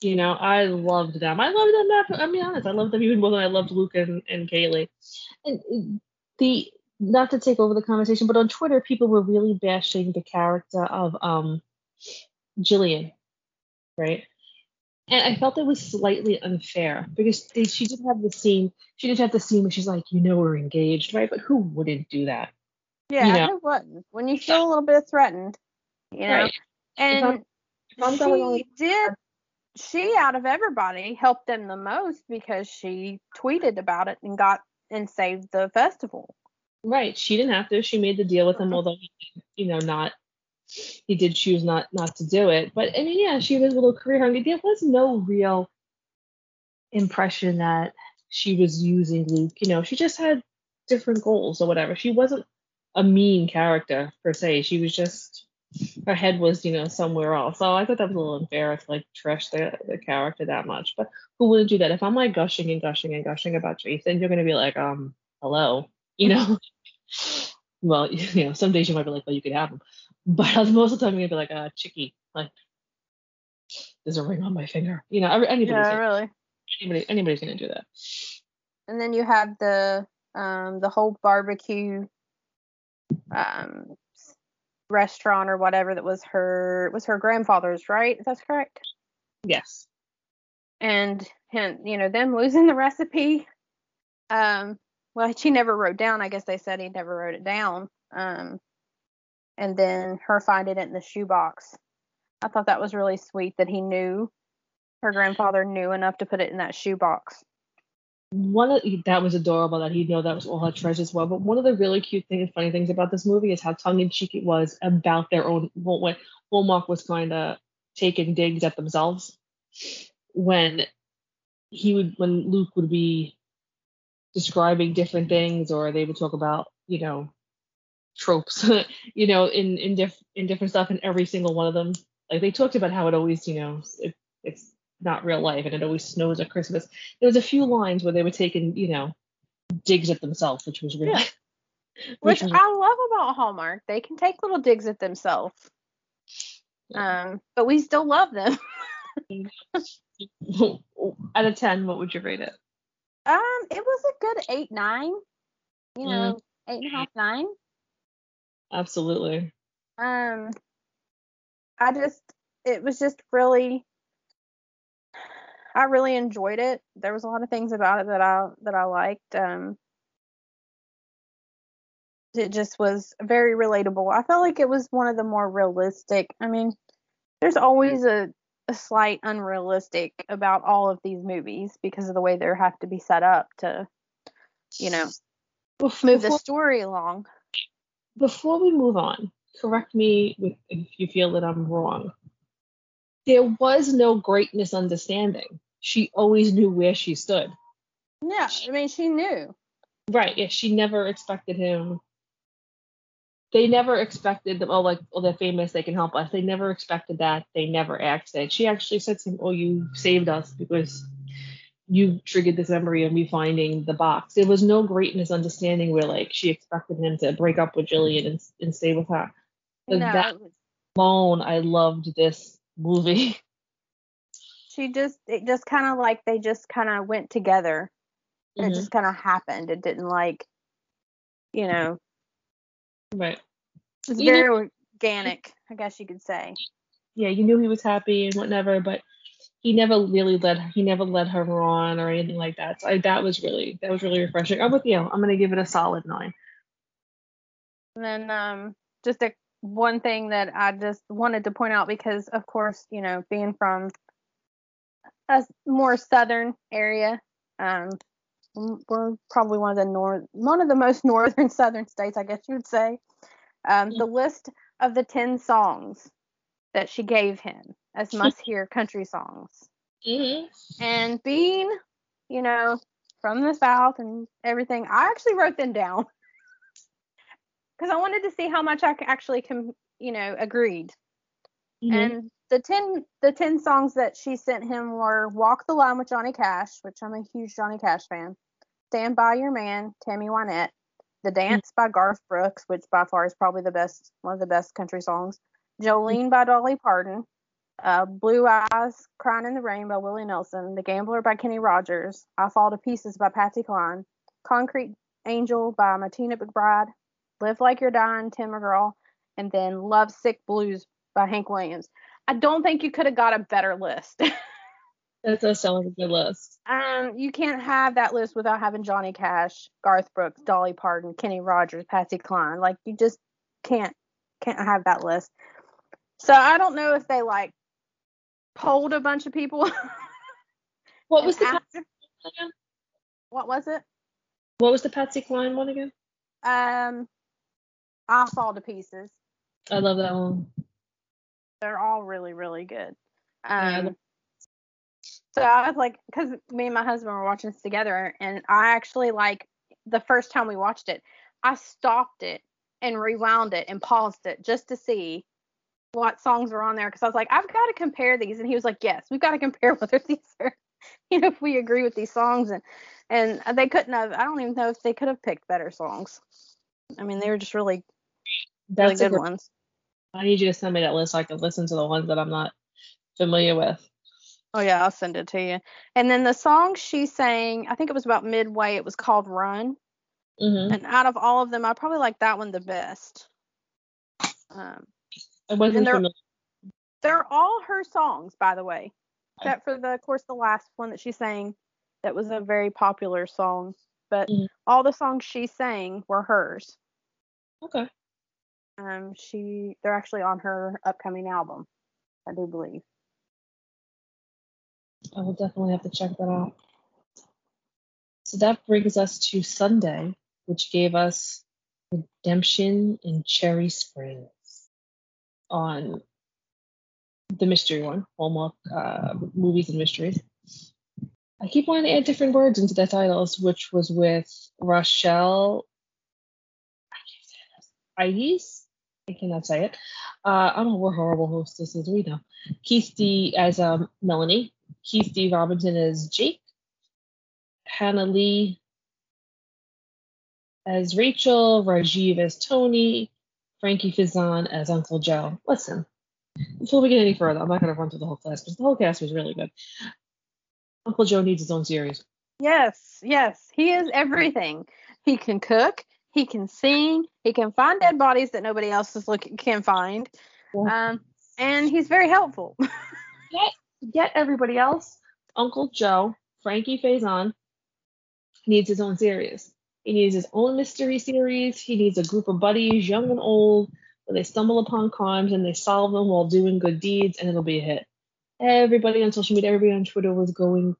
You know, I loved them. I'm being honest. I loved them even more than I loved Luke and Kaylee. And not to take over the conversation, but on Twitter, people were really bashing the character of Jillian, right? And I felt it was slightly unfair because she did have the scene. She did have the scene where she's like, you know, we're engaged, right? But who wouldn't do that? Yeah, you know? I wouldn't. When you feel a little bit threatened, you know. Right. And she out of everybody helped them the most because she tweeted about it and saved the festival. Right. She didn't have to. She made the deal with him, although he did choose not to do it. But I mean, yeah, she was a little career hungry. There was no real impression that she was using Luke. You know, she just had different goals or whatever. She wasn't a mean character per se. She was just, her head was, you know, somewhere else. So I thought that was a little unfair to like trash the character that much. But who wouldn't do that? If I'm like gushing and gushing and gushing about Jason, you're gonna be like, hello, you know. Well, you know, some days you might be like, well, you could have him. But most of the time, you're going to be like, Chicky, like, there's a ring on my finger. You know, anybody's going to do that. And then you have the whole barbecue restaurant or whatever that was her grandfather's, right? That's correct? Yes. And, you know, them losing the recipe. Well, she never wrote down. I guess they said he never wrote it down. And then her finding it in the shoebox. I thought that was really sweet that he knew, her grandfather knew enough to put it in that shoebox. That was adorable that he knew that was all her treasures were. But one of the really cute things, funny things about this movie is how tongue-in-cheek it was about their own, when Hallmark was kind of taking digs at themselves when Luke would be describing different things, or they would talk about, you know, tropes, you know, in different stuff, and every single one of them, like, they talked about how it always, you know, it's not real life, and it always snows at Christmas. There was a few lines where they were taking, you know, digs at themselves, which was really, which I love about Hallmark. They can take little digs at themselves, but we still love them. Out of 10, what would you rate it? It was a good 8-9, you know, 8.5-9. Absolutely. I really enjoyed it. There was a lot of things about it that I liked. It just was very relatable. I felt like it was one of the more realistic. I mean, there's always a slight unrealistic about all of these movies because of the way they have to be set up to, you know, move the story along. Before we move on, correct me if you feel that I'm wrong. There was no great misunderstanding. She always knew where she stood. Yeah, I mean, she knew. Right, yeah, she never expected him. They never expected them, they're famous, they can help us. They never expected that. They never asked it. She actually said to him, oh, you saved us because you triggered this memory of me finding the box. There was no great misunderstanding where, like, she expected him to break up with Jillian and stay with her. So no, that alone, I loved this movie. It just kind of, like, they just kind of went together. Mm-hmm. It just kind of happened. It didn't, like, you know. Right. It's very organic, I guess you could say. Yeah, you knew he was happy and whatever, but he never led her on or anything like that. So that was really refreshing. I'm with you. I'm gonna give it a solid 9. And then just one thing that I just wanted to point out, because of course, you know, being from a more southern area, we're probably one of the most northern southern states, I guess you would say. The list of the 10 songs that she gave him as must-hear country songs. Mm-hmm. And being, you know, from the South and everything, I actually wrote them down because I wanted to see how much I actually, you know, agreed. Mm-hmm. And the 10 songs that she sent him were "Walk the Line" with Johnny Cash, which I'm a huge Johnny Cash fan, "Stand by Your Man," Tammy Wynette, "The Dance" by Garth Brooks, which by far is probably one of the best country songs, "Jolene" by Dolly Parton, "Blue Eyes Crying in the Rain" by Willie Nelson, "The Gambler" by Kenny Rogers, "I Fall to Pieces" by Patsy Cline, "Concrete Angel" by Martina McBride, "Live Like You're Dying" Tim McGraw, and then "Lovesick Blues" by Hank Williams. I don't think you could have got a better list. That does sound like a good list. You can't have that list without having Johnny Cash, Garth Brooks, Dolly Parton, Kenny Rogers, Patsy Cline. Like, you just can't have that list. So I don't know if they like polled a bunch of people. What was the Patsy Cline one again? "I Fall to Pieces." I love that one. They're all really, really good. So I was like, because me and my husband were watching this together, and I actually, like, the first time we watched it, I stopped it and rewound it and paused it just to see what songs were on there, because I was like, I've got to compare these. And he was like, yes, we've got to compare whether these are, you know, if we agree with these songs. And they couldn't have, I don't even know if they could have picked better songs. I mean, they were just really, really good ones. I need you to send me that list so I can listen to the ones that I'm not familiar with. Oh, yeah, I'll send it to you. And then the song she sang, I think it was about midway, it was called "Run." Mm-hmm. And out of all of them, I probably like that one the best. I wasn't familiar. They're all her songs, by the way, except for, of course, the last one that she sang that was a very popular song. But all the songs she sang were hers. Okay. They're actually on her upcoming album, I do believe. I will definitely have to check that out. So that brings us to Sunday, which gave us Redemption in Cherry Springs on the mystery one, Hallmark Movies and Mysteries. I keep wanting to add different words into the titles, which was with Rochelle Ayes. I cannot say it. I don't know what horrible hostess is. We know Keith D as Melanie, Keith D. Robinson as Jake, Hannah Lee as Rachel, Rajiv as Tony, Frankie Fizan as Uncle Joe. Listen, before we get any further, I'm not going to run through the whole cast, because the whole cast was really good. Uncle Joe needs his own series. Yes. He is everything. He can cook. He can sing. He can find dead bodies that nobody else can find. Yeah. And he's very helpful. Yet everybody else, Uncle Joe, Frankie Faison, needs his own series. He needs his own mystery series. He needs a group of buddies, young and old, where they stumble upon crimes and they solve them while doing good deeds, and it'll be a hit. Everybody on social media, everybody on Twitter was going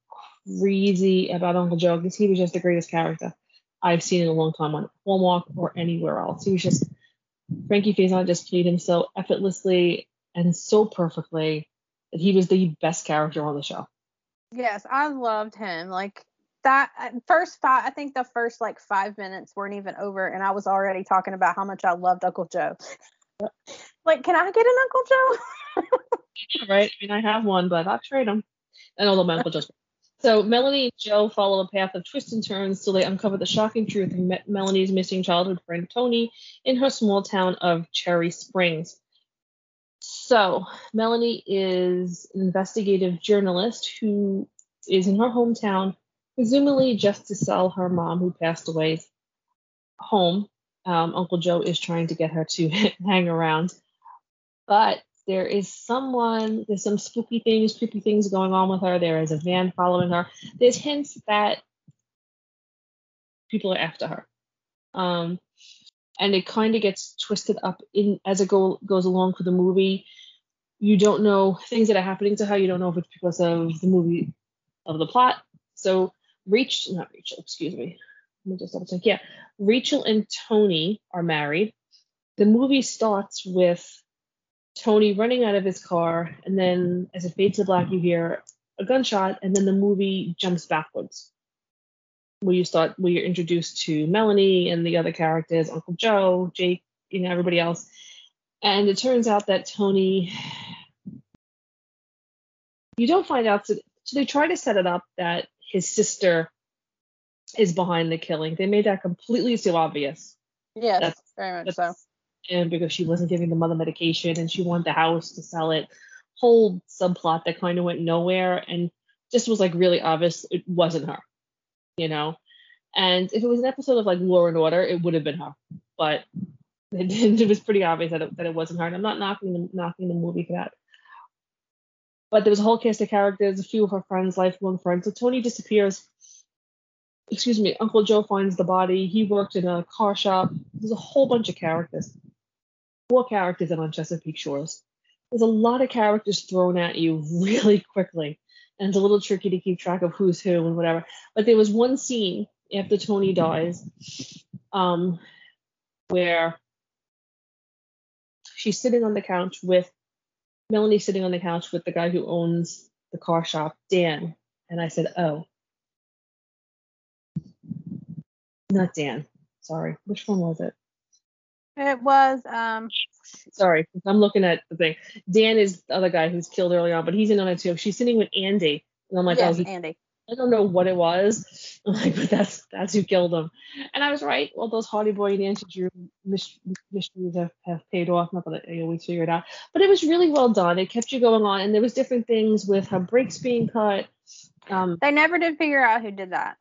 crazy about Uncle Joe, because he was just the greatest character I've seen in a long time on Hallmark or anywhere else. He was just, Frankie Faison just played him so effortlessly and so perfectly that he was the best character on the show. Yes, I loved him. Like, that the first 5 minutes weren't even over, and I was already talking about how much I loved Uncle Joe. Like, can I get an Uncle Joe? Right. I mean, I have one, but I'll trade him. And although my Uncle Joe's. So Melanie and Joe follow a path of twists and turns till they uncover the shocking truth of Melanie's missing childhood friend Tony in her small town of Cherry Springs. So Melanie is an investigative journalist who is in her hometown, presumably just to sell her mom, who passed away, home Uncle Joe is trying to get her to hang around. But there is someone, there's some spooky things going on with her. There is a van following her. There's hints that people are after her. And it kind of gets twisted up in as it goes along for the movie. You don't know things that are happening to her. You don't know if it's because of the movie, of the plot. So Rachel and Tony are married. The movie starts with Tony running out of his car, and then as it fades to black, you hear a gunshot, and then the movie jumps backwards, where you're introduced to Melanie and the other characters, Uncle Joe, Jake, everybody else. And it turns out that Tony, you don't find out, so they try to set it up that his sister is behind the killing. They made that completely too obvious. Yes, very much so. And because she wasn't giving the mother medication and she wanted the house to sell it. Whole subplot that kind of went nowhere and just was like really obvious it wasn't her, And if it was an episode of like Law and Order, it would have been her. But it was pretty obvious that it wasn't her. And I'm not knocking the movie for that. But there was a whole cast of characters, a few of her friends, lifelong friends. So Tony disappears. Excuse me, Uncle Joe finds the body. He worked in a car shop. There's a whole bunch of characters. 4 characters in on Chesapeake Shores. There's a lot of characters thrown at you really quickly. And it's a little tricky to keep track of who's who and whatever. But there was one scene after Tony dies where she's sitting on the couch with Melanie's sitting on the couch with the guy who owns the car shop, Dan. And I said, oh. Not Dan. Sorry. Which one was it? It was... Sorry. I'm looking at the thing. Dan is the other guy who's killed early on, but he's in on it too. She's sitting with Andy. And I'm like, yes, oh, Andy. I don't know what it was. I'm like, but that's who killed him. And I was right. Well, those Hardy Boy and Nancy Drew mysteries have paid off. Not that I always figure it out. But it was really well done. It kept you going on. And there was different things with her brakes being cut. They never did figure out who did that.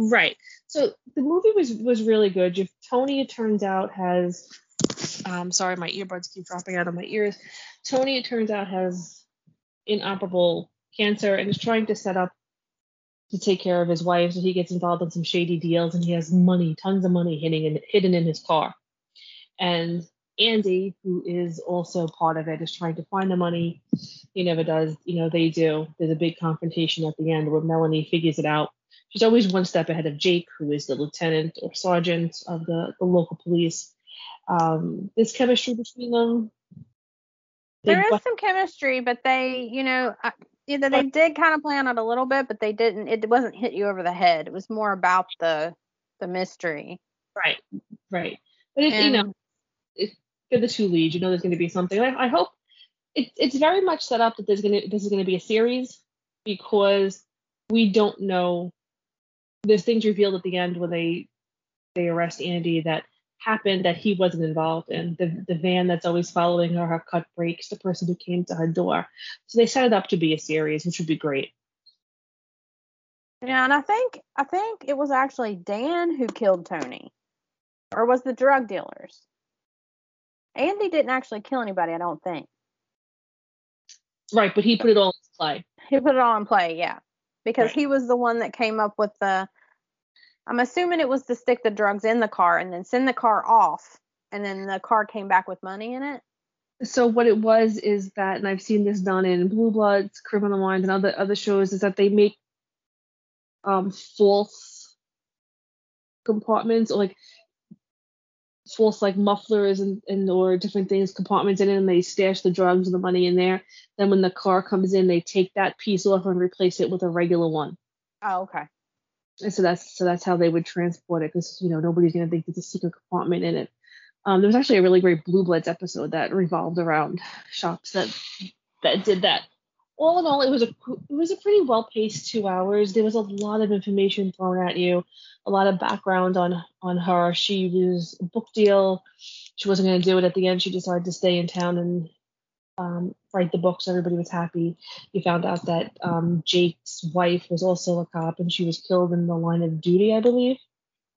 Right. So the movie was really good. Tony, it turns out, has... sorry, my earbuds keep dropping out of my ears. Tony, it turns out, has inoperable cancer and is trying to set up to take care of his wife. So he gets involved in some shady deals and he has money, tons of money hidden in his car. And Andy, who is also part of it, is trying to find the money. He never does. They do. There's a big confrontation at the end where Melanie figures it out. She's always one step ahead of Jake, who is the lieutenant or sergeant of the local police. There's chemistry between them. There is some chemistry, but they, either they did kind of play on it a little bit, but they didn't. It wasn't hit you over the head. It was more about the mystery. Right. But it's, they're the two leads. There's going to be something. I hope it's very much set up that this is going to be a series because we don't know. There's things revealed at the end when they arrest Andy that happened that he wasn't involved in. The van that's always following her cut brakes, the person who came to her door. So they set it up to be a series, which would be great. Yeah, and I think it was actually Dan who killed Tony. Or was the drug dealers. Andy didn't actually kill anybody, I don't think. Right, but he put it all in play. Yeah. Because he was the one that came up with the, I'm assuming it was to stick the drugs in the car and then send the car off. And then the car came back with money in it. So what it was is that, and I've seen this done in Blue Bloods, Criminal Minds, and other shows, is that they make false compartments or like false like mufflers and or different things, compartments in it, and they stash the drugs and the money in there. Then when the car comes in, they take that piece off and replace it with a regular one. Oh, okay. And so that's how they would transport it because nobody's gonna think there's a secret compartment in it. There was actually a really great Blue Bloods episode that revolved around shops that did that. All in all, it was a pretty well-paced 2 hours. There was a lot of information thrown at you, a lot of background on her. She was a book deal. She wasn't going to do it at the end. She decided to stay in town and write the book, so everybody was happy. You found out that Jake's wife was also a cop, and she was killed in the line of duty, I believe.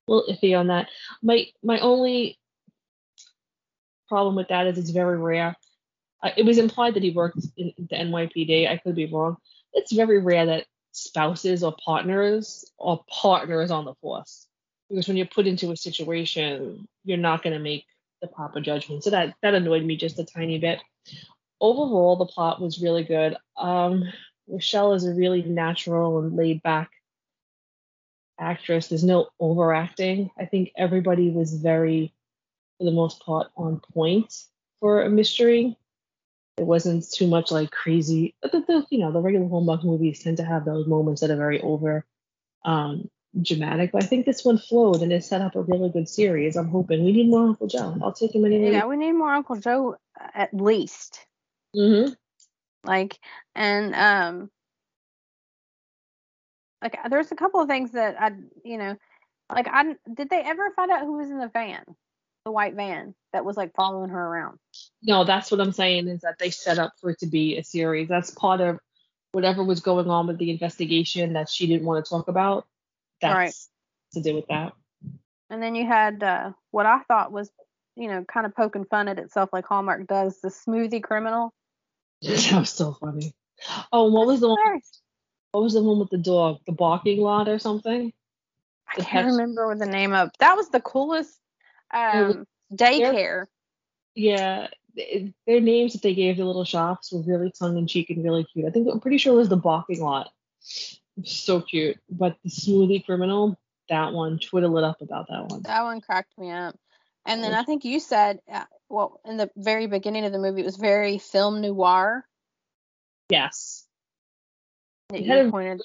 A little iffy on that. My only problem with that is it's very rare. It was implied that he worked in the NYPD. I could be wrong. It's very rare that spouses or partners on the force, because when you're put into a situation, you're not going to make the proper judgment. So that annoyed me just a tiny bit. Overall, the plot was really good. Rochelle is a really natural and laid back actress. There's no overacting. I think everybody was very, for the most part, on point for a mystery. It wasn't too much like crazy. The regular Hallmark movies tend to have those moments that are very over dramatic. But I think this one flowed and it set up a really good series. I'm hoping. We need more Uncle Joe. I'll take him anyway. Yeah, we need more Uncle Joe at least. Mm-hmm. There's a couple of things that I did they ever find out who was in the van, the white van that was like following her around? No, that's what I'm saying, is that they set up for it to be a series. That's part of whatever was going on with the investigation that she didn't want to talk about. That's right. To do with that. And then you had what I thought was, kind of poking fun at itself like Hallmark does, the smoothie criminal. That was so funny. Oh, what was the one with the dog? The barking lot or something? I can't remember what the name of. That was the coolest daycare. Yeah. Their names that they gave the little shops were really tongue-in-cheek and really cute. I'm pretty sure it was the barking lot. So cute. But the smoothie criminal, that one, Twitter lit up about that one. That one cracked me up. And then I think you said, in the very beginning of the movie, it was very film noir. Yes. It had a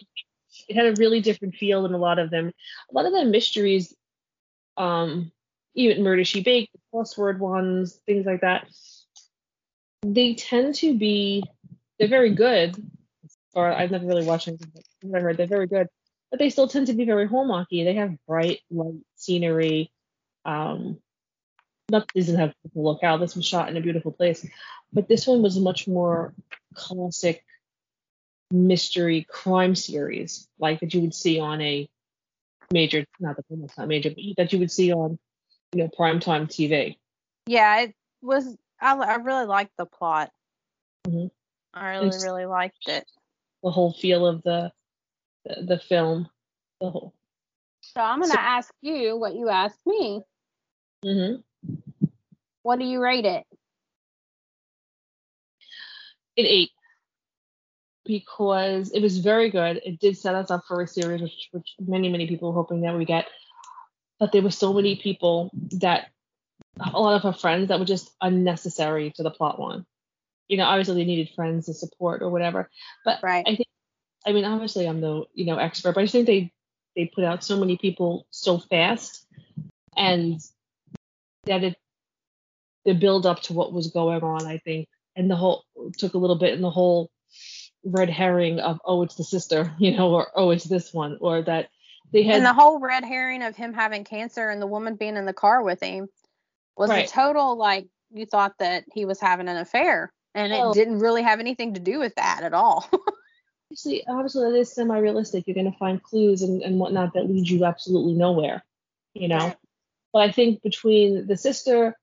really different feel than a lot of them. A lot of the mysteries, even Murder, She Baked, the crossword ones, things like that, they're very good. Or I've never really watched anything I've heard. They're very good. But they still tend to be very Hallmarky. They have bright, light scenery. Not this doesn't have to look out. This was shot in a beautiful place, but this one was a much more classic mystery crime series, like that you would see on a major, but that you would see on primetime TV. Yeah, it was. I really liked the plot. Mm-hmm. I really liked it. The whole feel of the film, the whole. So I'm gonna ask you what you asked me. Mm-hmm. What do you rate it? An 8, because it was very good. It did set us up for a series, which many people were hoping that we get. But there were so many people that a lot of her friends that were just unnecessary to the plot line. Obviously they needed friends to support or whatever. But right. I mean, obviously I'm no expert, but I just think they put out so many people so fast, and that the build up to what was going on, I think, and the whole took a little bit in the whole red herring of, oh, it's the sister, or oh, it's this one, or that they had. And the whole red herring of him having cancer and the woman being in the car with him was right. A total, you thought that he was having an affair, and it didn't really have anything to do with that at all. Obviously, that is semi-realistic. You're going to find clues and whatnot that lead you absolutely nowhere, Right. But I think between the sister,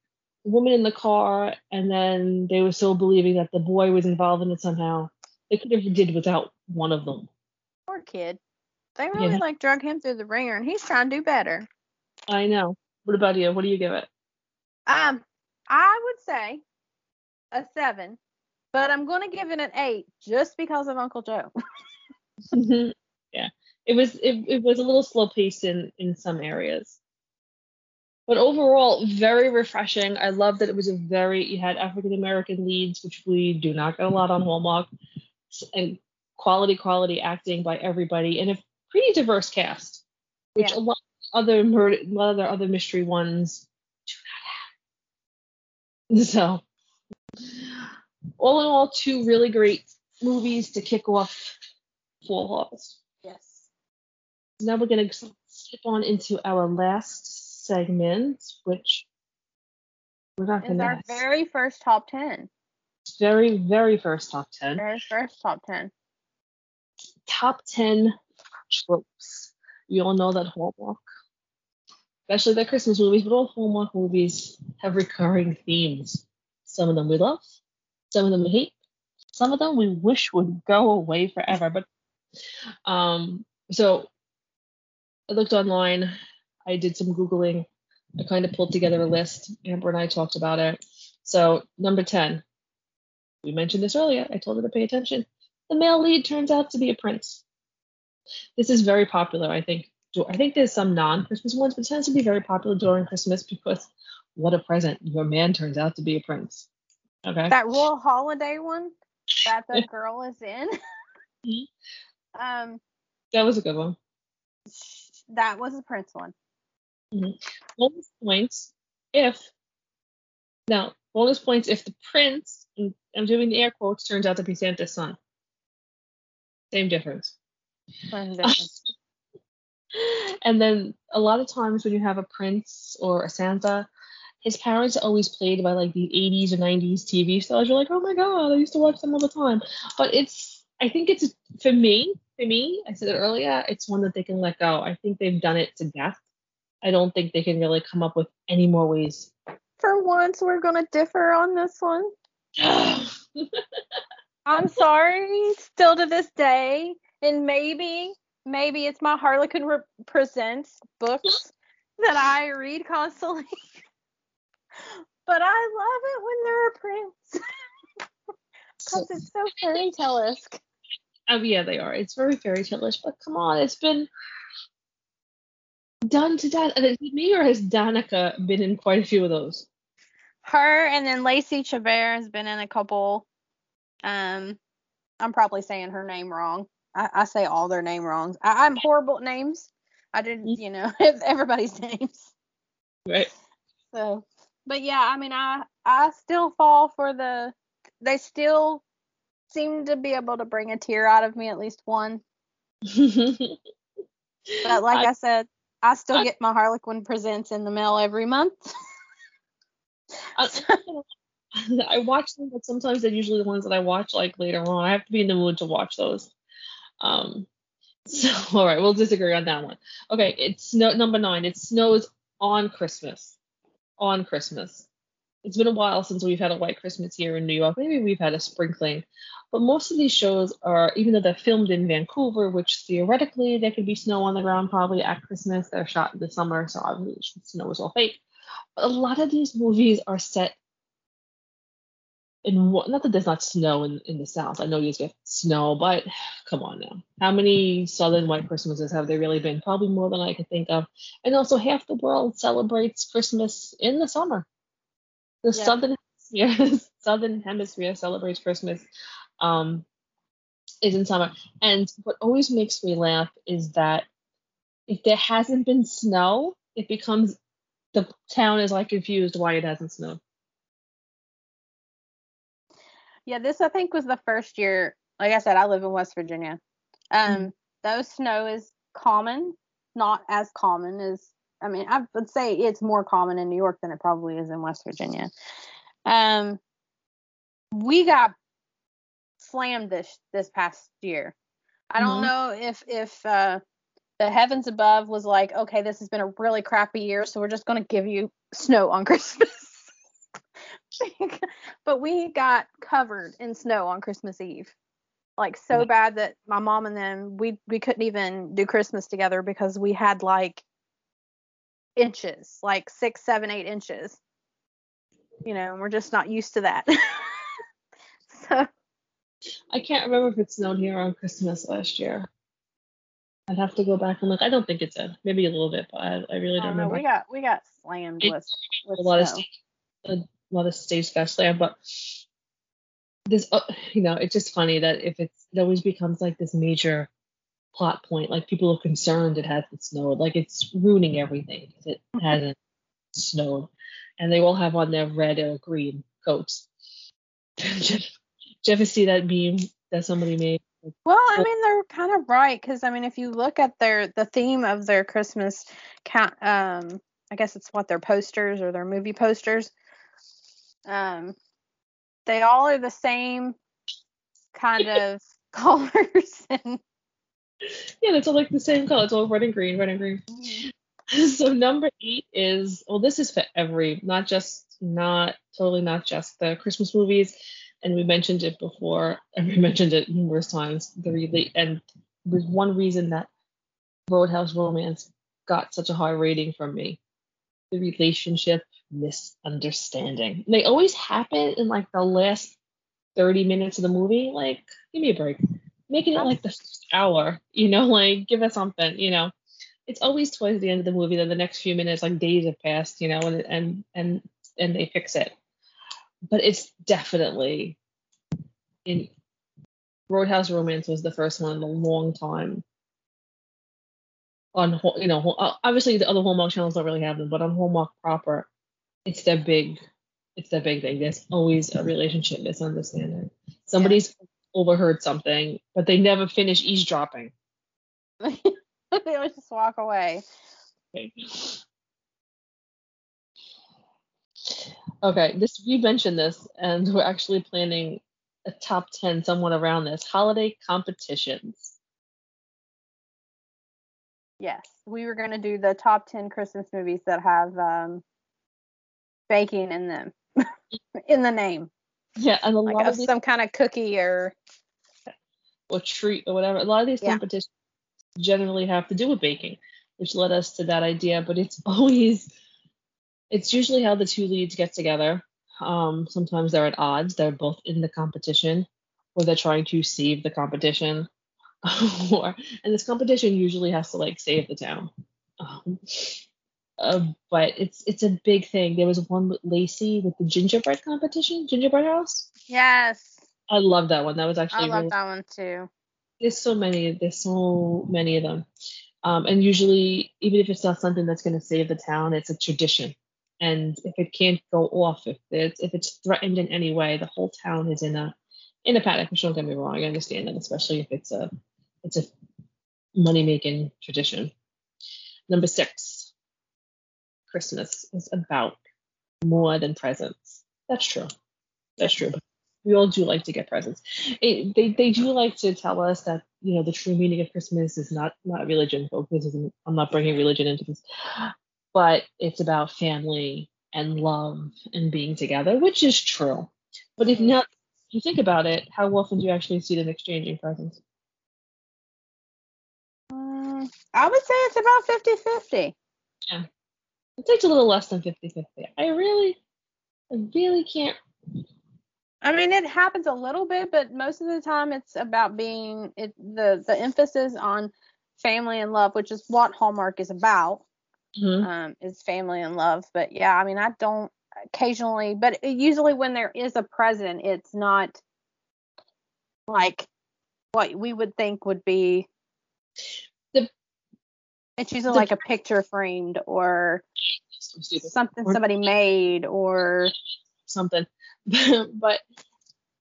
the woman in the car, and then they were still believing that the boy was involved in it somehow, they could have did without one of them. Poor kid. They really, drug him through the ringer, and he's trying to do better. I know. What about you? What do you give it? I would say a 7, but I'm going to give it an 8 just because of Uncle Joe. Yeah. It was a little slow-paced in some areas. But overall, very refreshing. I love that it was you had African-American leads, which we do not get a lot on Hallmark, and quality acting by everybody, and a pretty diverse cast, which a lot of other mystery ones do not have. So, all in all, 2 really great movies to kick off Fall Halls. Yes. Now we're going to skip on into our last segments, which we're not going to ask. It's our very first top 10. Very, very first top 10. Very first top 10. Top 10 tropes. You all know that Hallmark especially the Christmas movies, but all Hallmark movies have recurring themes. Some of them we love, some of them we hate, some of them we wish would go away forever. But so I looked online, I did some Googling, I kind of pulled together a list. Amber and I talked about it. So number 10, we mentioned this earlier. I told her to pay attention. The male lead turns out to be a prince. This is very popular, I think. I think there's some non-Christmas ones, but it tends to be very popular during Christmas because what a present. Your man turns out to be a prince. Okay. That Royal Holiday one that the girl is in. That was a good one. That was a prince one. Mm-hmm. Bonus points if the prince, and I'm doing the air quotes, turns out to be Santa's son. Same difference. And then a lot of times when you have a prince or a Santa, his parents are always played by like the 80s or 90s TV stars. You're like, oh my God, I used to watch them all the time. But I think it's, for me, I said it earlier, it's one that they can let go. I think they've done it to death. I don't think they can really come up with any more ways. For once, we're going to differ on this one. I'm sorry, still to this day, and maybe it's my Harlequin Presents books that I read constantly, but I love it when they're a prince, because it's so fairy tale-esque. Oh, yeah, they are. It's very fairy tale-ish, but come on, it's been done to death. Me or has Danica been in quite a few of those? Her, and then Lacey Chabert has been in a couple. I'm probably saying her name wrong. I say all their name wrongs. I'm horrible at names. I didn't, everybody's names. Right. So, but yeah, I mean, I still fall for they still seem to be able to bring a tear out of me, at least one. But like I said, I still get my Harlequin Presents in the mail every month. I watch them, but sometimes they're usually the ones that I watch like later on. I have to be in the mood to watch those. So, all right, we'll disagree on that one. Okay, it's number 9. It snows on Christmas. On Christmas. It's been a while since we've had a white Christmas here in New York. Maybe we've had a sprinkling. But most of these shows are, even though they're filmed in Vancouver, which theoretically there could be snow on the ground probably at Christmas. They're shot in the summer, so obviously snow is all fake. But a lot of these movies are set in not that there's not snow in the South. I know you guys get snow, but come on now. How many Southern white Christmases have there really been? Probably more than I can think of. And also half the world celebrates Christmas in the summer. Southern Hemisphere celebrates Christmas is in summer. And what always makes me laugh is that if there hasn't been snow, it becomes the town is like confused why it hasn't snowed. Yeah, this, I think, was the first year. Like I said, I live in West Virginia. Though snow is common, not as common as, I mean, I would say it's more common in New York than it probably is in West Virginia. We got slammed this past year. I don't know if the heavens above was like, okay, this has been a really crappy year, so we're just going to give you snow on Christmas. But we got covered in snow on Christmas Eve, like so bad that my mom and them, we couldn't even do Christmas together because we had like inches, like 6, 7, 8 inches, and we're just not used to that. So I can't remember if it snowed here on Christmas last year. I'd have to go back and look. I don't think it did. Maybe a little bit, but I really don't remember. We got slammed with a lot of snow. A lot of states got slammed, but this, it's just funny that it always becomes like this major plot point. Like people are concerned it hasn't snowed, like it's ruining everything because it hasn't snowed, and they all have on their red or green coats. Did you ever see that meme that somebody made? Well, I mean, they're kind of right because I mean, if you look at the theme of their Christmas, I guess it's what their posters or their movie posters. They all are the same kind of colors. And... yeah, it's all like the same color. It's all red and green, red and green. Mm-hmm. So number 8 is, well, this is for every, not just the Christmas movies. And we mentioned it before, and we mentioned it numerous times. And there's one reason that Roadhouse Romance got such a high rating from me: the relationship misunderstanding. They always happen in like the last 30 minutes of the movie. Like, give me a break. Make it like the first hour, like give us something, It's always towards the end of the movie that the next few minutes, like days have passed, and they fix it. But it's definitely in Roadhouse Romance was the first one in a long time. On, obviously the other Hallmark channels don't really have them, but on Hallmark proper, it's their big thing. There's always a relationship misunderstanding. Somebody's overheard something, but they never finish eavesdropping. They always just walk away. Okay, this, you mentioned this, and we're actually planning a top 10 somewhat around this. Holiday competitions. Yes, we were going to do the top 10 Christmas movies that have baking in them, in the name. Yeah, and a lot of these, some kind of cookie or treat or whatever. A lot of these competitions generally have to do with baking, which led us to that idea. But it's usually how the two leads get together. Sometimes they're at odds. They're both in the competition, or they're trying to save the competition. And this competition usually has to like save the town. But it's a big thing. There was one with Lacey with the gingerbread competition, gingerbread house. Yes. I love that one. That was actually. I love that one too. There's so many of them. And usually, even if it's not something that's going to save the town, it's a tradition. And if it can't go off, if it's threatened in any way, the whole town is in a panic. Which, don't get me wrong, I understand that, especially if it's a money-making tradition. Number 6, Christmas is about more than presents. That's true. We all do like to get presents. They do like to tell us that, the true meaning of Christmas is not religion, folks. I'm not bringing religion into this. But it's about family and love and being together, which is true. But if not, if you think about it, how often do you actually see them exchanging presents? I would say it's about 50-50. Yeah. It takes a little less than 50-50. I really can't. I mean, it happens a little bit, but most of the time it's about being the emphasis on family and love, which is what Hallmark is about, is family and love. But yeah, I mean, I don't occasionally, but usually when there is a present, it's not like what we would think would be. It's usually like a picture framed or something somebody made or something. But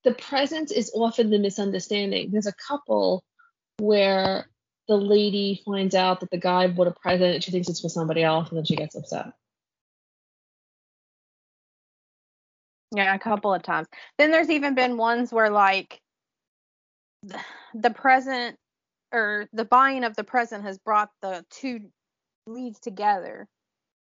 the presence is often the misunderstanding. There's a couple where the lady finds out that the guy bought a present and she thinks it's for somebody else, and then she gets upset. Yeah, a couple of times. Then there's even been ones where like the present or the buying of the present has brought the two leads together.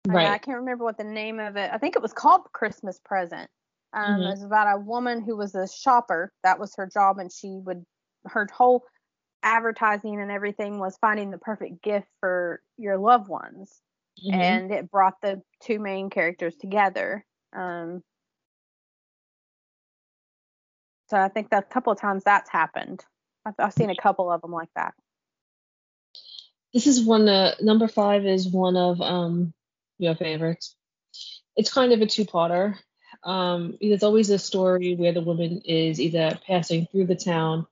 Right. I can't remember what the name of it. I think it was called Christmas Present. It was about a woman who was a shopper. That was her job, and her whole advertising and everything was finding the perfect gift for your loved ones, and it brought the two main characters together. So I think that a couple of times that's happened. I've seen a couple of them like that. This is one. Number 5 is one of your favorites. It's kind of a two-parter. There's always a story where the woman is either passing through the town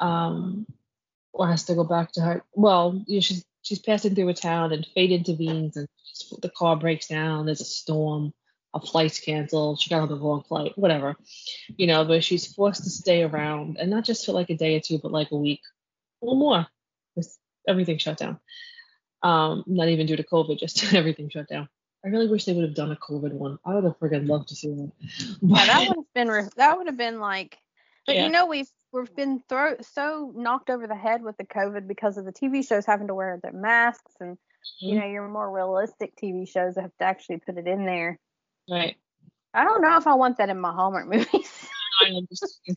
or has to go back to her. Well, she's passing through a town and fate intervenes and the car breaks down. There's a storm. A flight's canceled. She got on the wrong flight. Whatever. But she's forced to stay around, and not just for like a day or two, but like a week or more. Everything shut down. Not even due to COVID, just everything shut down. I really wish they would have done a COVID one. I would have friggin' loved to see one. Yeah, that would have been like, but yeah. We've been so knocked over the head with the COVID because of the TV shows having to wear their masks and You know, your more realistic TV shows have to actually put it in there. Right. I don't know if I want that in my Hallmark movies. I understand.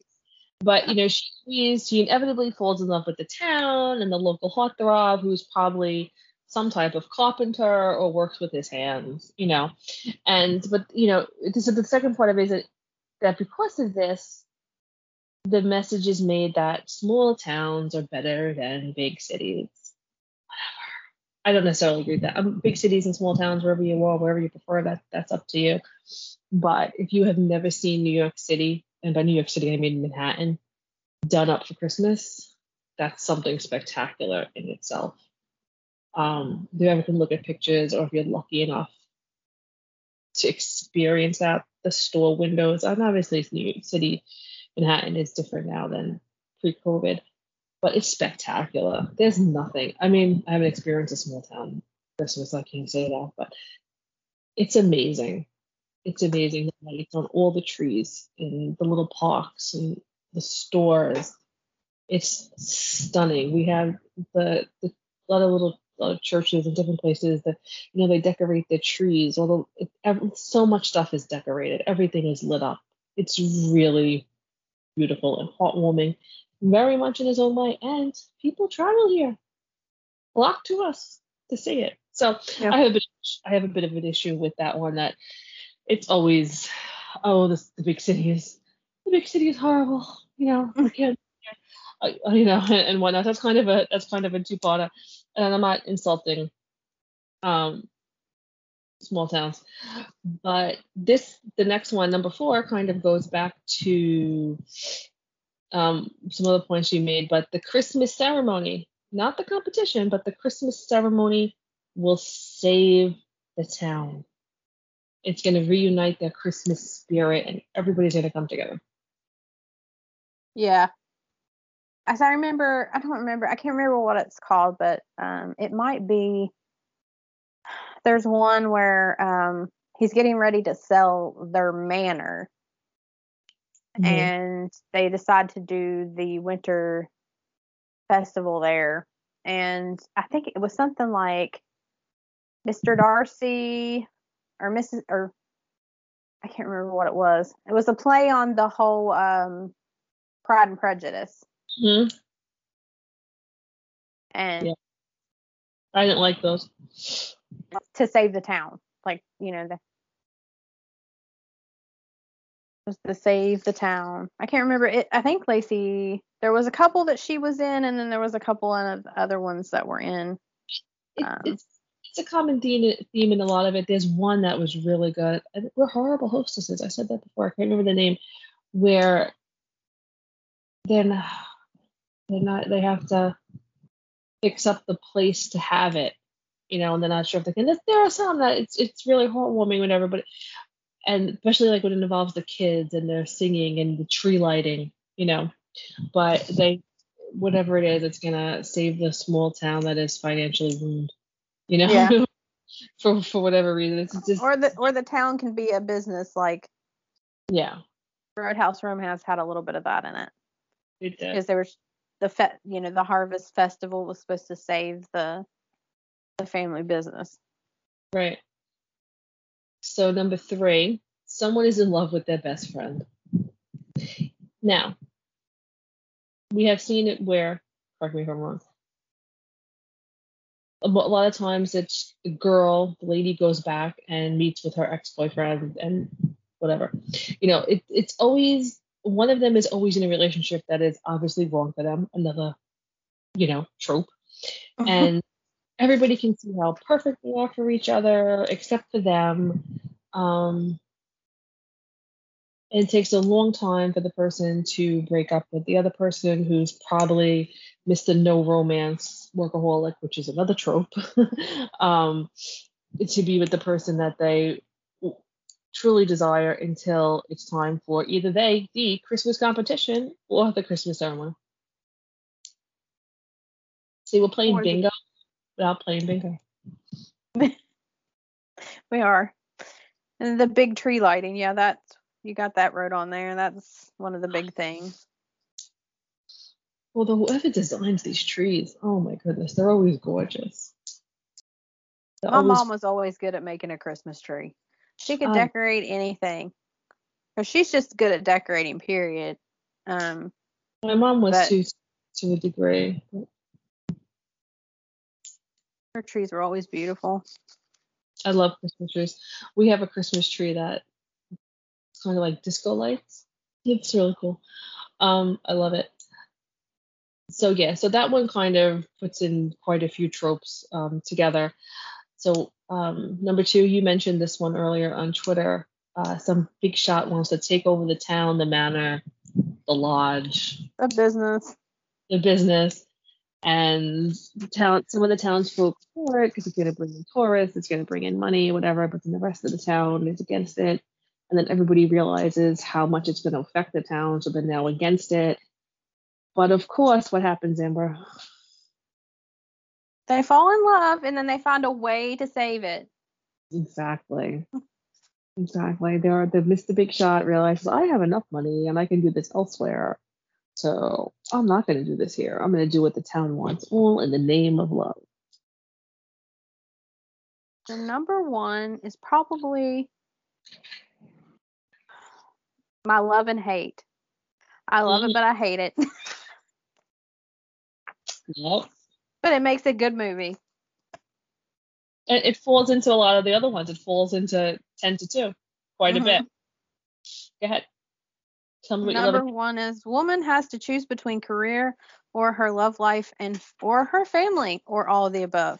But, you know, she inevitably falls in love with the town and the local heartthrob, who's probably some type of carpenter or works with his hands, you know. But, you know, so the second part of it is that because of this, the message is made that small towns are better than big cities. Whatever. I don't necessarily agree with that. Big cities and small towns, wherever you are, wherever you prefer, that's up to you. But if you have never seen New York City, and by New York City, I mean Manhattan, done up for Christmas, that's something spectacular in itself. If you ever can look at pictures, or if you're lucky enough to experience that, the store windows, and obviously it's New York City, Manhattan is different now than pre-COVID, but it's spectacular. There's nothing. I mean, I haven't experienced a small town Christmas, I can't say that, but it's amazing. It's amazing. It's on all the trees and the little parks and the stores. It's stunning. We have the a lot of churches and different places that, you know, they decorate the trees. Although so much stuff is decorated, everything is lit up. It's really beautiful and heartwarming, very much in its own way. And people travel here, flock to us to see it. So yeah. I have a bit of an issue with that one. That. It's always, the big city is horrible, you know, and whatnot. That's kind of a two-parter, and I'm not insulting small towns, but the next one, number 4, kind of goes back to some other points you made, but the Christmas ceremony, not the competition, but the Christmas ceremony will save the town. It's going to reunite their Christmas spirit, and everybody's going to come together. Yeah. As I remember, I can't remember what it's called, but it might be, there's one where he's getting ready to sell their manor, and they decide to do the winter festival there. And I think it was something like Mr. Darcy... or I can't remember what it was. It was a play on the whole Pride and Prejudice. Mm-hmm. And yeah. I didn't like those. To save the town, like, you know, was to save the town. I can't remember it. I think Lacey. There was a couple that she was in, and then there was a couple of other ones that were in. A common theme in a lot of it. There's one that was really good. We're horrible hostesses. I said that before. I can't remember the name. Where they're not. They have to fix up the place to have it, you know. And they're not sure if they can. There are some that it's really heartwarming when everybody, and especially like when it involves the kids and their singing and the tree lighting, you know. But whatever it is, it's gonna save the small town that is financially ruined. You know, yeah. for whatever reason, it's just, or the town can be a business, like, yeah. Roadhouse Romance had a little bit of that in it. It did. Because there was the harvest festival was supposed to save the family business. Right. So number 3, someone is in love with their best friend. Now, we have seen it where, correct me if I'm wrong, a lot of times it's the lady goes back and meets with her ex-boyfriend and whatever. You know, it's always, one of them is always in a relationship that is obviously wrong for them. Another, you know, trope. Uh-huh. And everybody can see how perfect they are for each other, except for them. It takes a long time for the person to break up with the other person, who's probably Mr. No Romance workaholic, which is another trope, to be with the person that they truly desire, until it's time for either the Christmas competition or the Christmas ceremony. See, we're playing bingo without playing bingo. We are. And the big tree lighting, yeah, you got that wrote on there. That's one of the big things. Although whoever designs these trees, oh my goodness, they're always gorgeous. My mom was always good at making a Christmas tree. She could decorate anything. Or she's just good at decorating, period. My mom was too, to a degree. Her trees were always beautiful. I love Christmas trees. We have a Christmas tree that's kind of like disco lights. It's really cool. I love it. So yeah, so that one kind of puts in quite a few tropes together. So number two, you mentioned this one earlier on Twitter. Some big shot wants to take over the town, the manor, the lodge, the business, and some of the townsfolk for it because it's going to bring in tourists, it's going to bring in money, whatever. But then the rest of the town is against it, and then everybody realizes how much it's going to affect the town, so they're now against it. But of course, what happens, Amber? They fall in love, and then they find a way to save it. Exactly. They've missed the big shot, realizes I have enough money, and I can do this elsewhere. So I'm not going to do this here. I'm going to do what the town wants, all in the name of love. The number one is probably my love and hate. I love it, but I hate it. Yep. But it makes a good movie. It falls into a lot of the other ones. It falls into 10 to 2 quite a bit. Go ahead. Number one is woman has to choose between career or her love life and or her family or all of the above.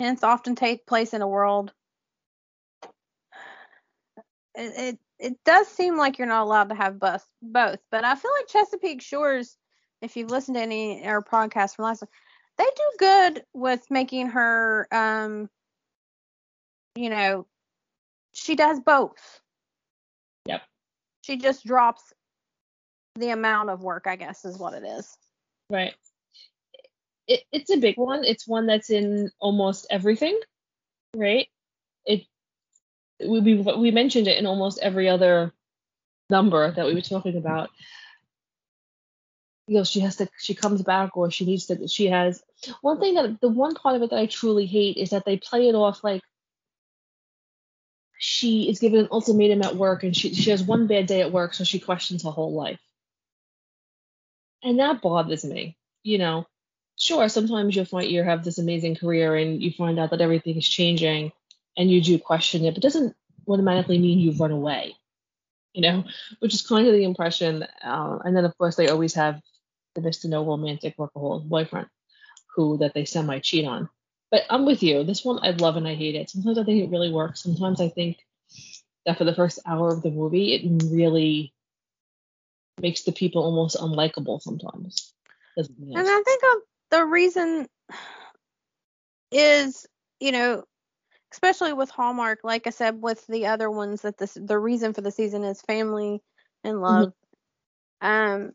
Hence often take place in a world. It does seem like you're not allowed to have both, but I feel like Chesapeake Shores, if you've listened to any of our podcasts from last time, they do good with making her, she does both. Yep. She just drops the amount of work, I guess, is what it is. Right. It's a big one. It's one that's in almost everything, right? We mentioned it in almost every other number that we were talking about. You know, she comes back, or she needs to, she has one thing that, the one part of it that I truly hate is that they play it off like she is given an ultimatum at work, and she has one bad day at work, so she questions her whole life. And that bothers me, Sure, sometimes you have this amazing career, and you find out that everything is changing, and you do question it, but it doesn't automatically mean you've run away, which is kind of the impression. And then, of course, they always have the Mr. No Romantic workaholic boyfriend that they semi-cheat on. But I'm with you. This one I love and I hate it. Sometimes I think it really works. Sometimes I think that for the first hour of the movie, it really makes the people almost unlikable sometimes. And I think the reason is, especially with Hallmark, like I said, with the other ones, that the reason for the season is family and love. Mm-hmm.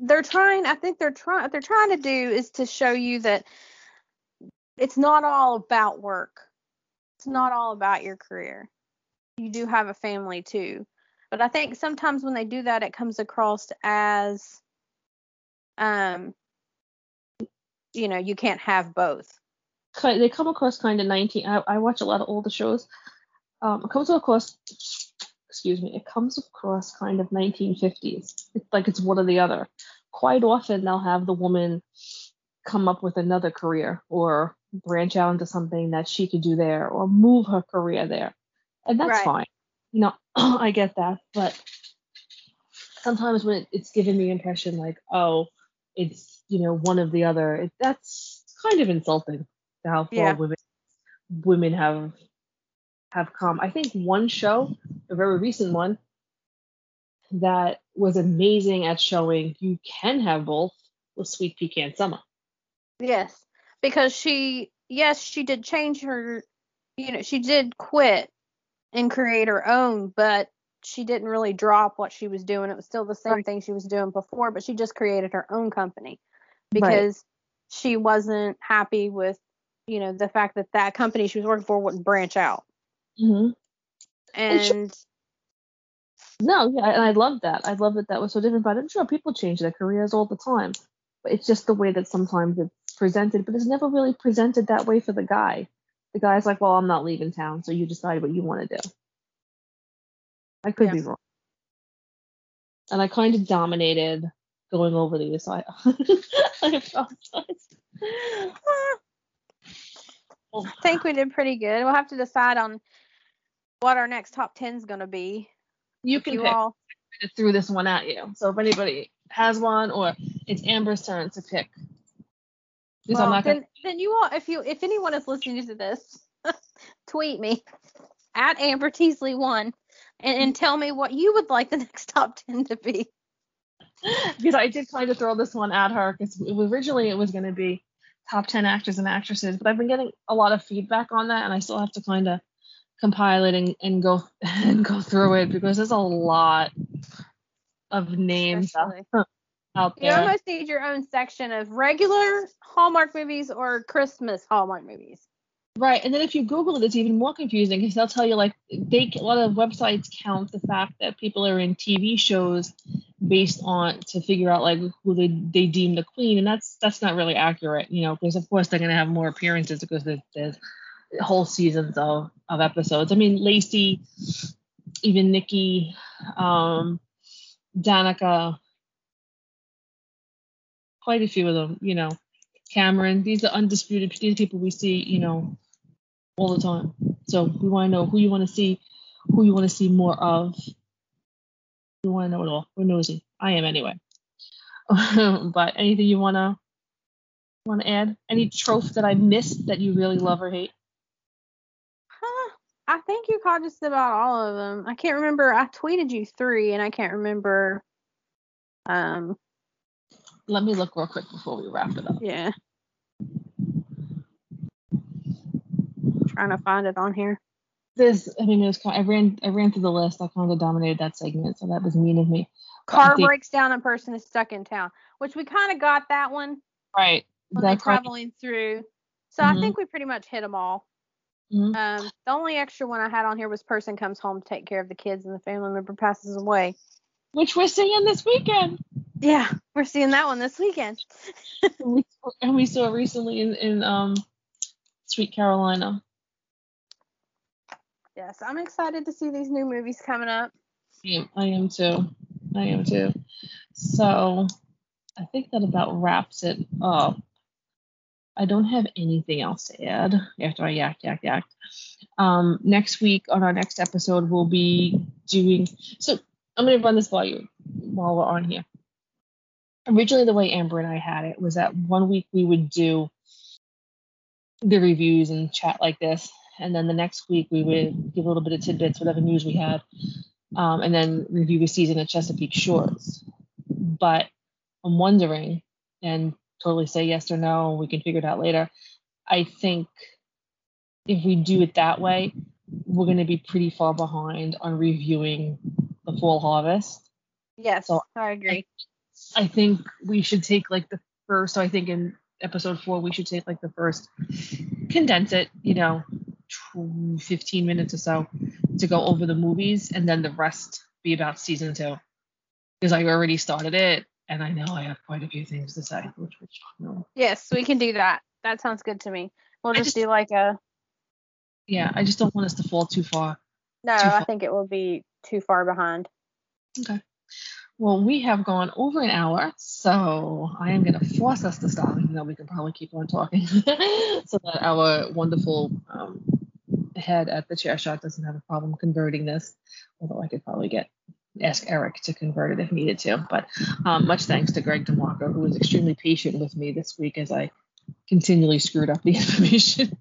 They're trying to do is to show you that it's not all about work. It's not all about your career. You do have a family too. But I think sometimes when they do that, it comes across as, you can't have both. They come across kind of I watch a lot of older shows. It comes across kind of 1950s. It's like it's one or the other. Quite often they'll have the woman come up with another career or branch out into something that she could do there or move her career there. And that's fine. I get that. But sometimes when it's given the impression like, oh, it's, one of the other, that's kind of insulting to how far women have come. I think one show, a very recent one, that was amazing at showing you can have both was Sweet Pecan Summer. Yes, because she did change her, she did quit and create her own, but she didn't really drop what she was doing. It was still the same thing she was doing before, but she just created her own company because she wasn't happy with, the fact that company she was working for wouldn't branch out. Mm-hmm. And No, yeah, and I love that. I love that that was so different. But I'm sure people change their careers all the time. But it's just the way that sometimes it's presented. But it's never really presented that way for the guy. The guy's like, well, I'm not leaving town, so you decide what you want to do. I could be wrong. And I kind of dominated going over these. So I apologize. I think we did pretty good. We'll have to decide on what our next top 10 is going to be. You can pick. All... I threw this one at you. So if anybody has one, or it's Amber's turn to pick. Well, I'm not then you all, if anyone is listening to this, tweet me at Amber Teasley 1 and tell me what you would like the next top 10 to be. Because I did kind of throw this one at her, because originally it was going to be top 10 actors and actresses, but I've been getting a lot of feedback on that, and I still have to kind of compile it and go through it, because there's a lot of names out there. You almost need your own section of regular Hallmark movies or Christmas Hallmark movies. Right, and then if you Google it, it's even more confusing, because they'll tell you, like, a lot of websites count the fact that people are in TV shows based on, to figure out, like, who they deem the queen, and that's not really accurate, you know, because, of course, they're going to have more appearances, because there's whole seasons of episodes. I mean, Lacey, even Nikki, Danica, quite a few of them, you know. Cameron, these are undisputed. These people we see, you know, all the time. So we want to know who you want to see more of. We want to know it all. We're nosy. I am anyway. But anything you want to add? Any trope that I missed that you really love or hate? I think you caught just about all of them. I can't remember. I tweeted you 3, and I can't remember. Let me look real quick before we wrap it up. Yeah. I'm trying to find it on here. I ran through the list. I kind of dominated that segment, so that was mean of me. Car breaks down and person is stuck in town, which we kind of got that one. Right. When they're traveling through. So I think we pretty much hit them all. Mm-hmm. The only extra one I had on here was person comes home to take care of the kids and the family member passes away. Which we're seeing this weekend. Yeah, we're seeing that one this weekend. And we saw it recently in Sweet Carolina. Yes, I'm excited to see these new movies coming up. I am too. So I think that about wraps it up. I don't have anything else to add after I yak. Next week on our next episode, we'll be doing... So I'm going to run this while we're on here. Originally, the way Amber and I had it was that one week we would do the reviews and chat like this, and then the next week we would give a little bit of tidbits, whatever news we had, and then review the season at Chesapeake Shores. But I'm wondering, and totally say yes or no, we can figure it out later, I think if we do it that way, we're going to be pretty far behind on reviewing the fall harvest. Yes, so I agree. I think we should take like the first, so I think in episode 4, we should take like the first, condense it, you know, 15 minutes or so to go over the movies, and then the rest be about season 2. Because I already started it, and I know I have quite a few things to say. Which no. Yes, we can do that. That sounds good to me. We'll just do like a... Yeah, I just don't want us to fall too far. No, I think it will be too far behind. Okay. Well, we have gone over an hour, so I am going to force us to stop, even though we can probably keep on talking, so that our wonderful head at the chair shot doesn't have a problem converting this, although I could probably ask Eric to convert it if needed to. But much thanks to Greg DeMarco, who was extremely patient with me this week as I continually screwed up the information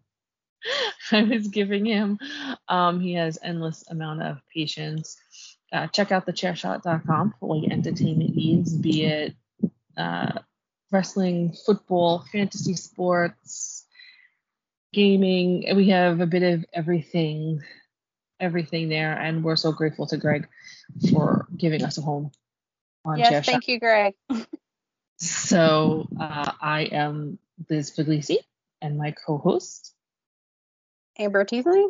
I was giving him. He has endless amount of patience. Check out thechairshot.com for all your entertainment needs, be it wrestling, football, fantasy sports, gaming. We have a bit of everything there, and we're so grateful to Greg for giving us a home on Chair Shot. Yes, thank you, Greg. So I am Liz Ficklesley, and my co-host Amber Teasley.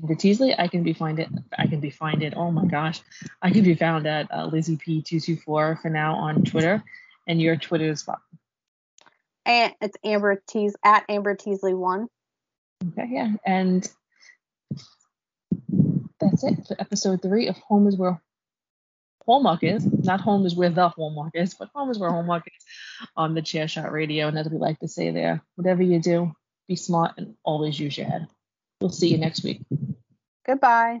Amber Teasley, I can be found at, oh my gosh, I can be found at LizzyP224 for now on Twitter, and your Twitter is what? And it's Amber Teasley, at Amber Teasley1. Okay, yeah, and that's it for episode 3 of Home is Where Hallmark Is. Not Home is Where the Hallmark Is, but Home is Where Hallmark Is on the ChairShot Radio, and as we like to say there, whatever you do, be smart and always use your head. We'll see you next week. Goodbye.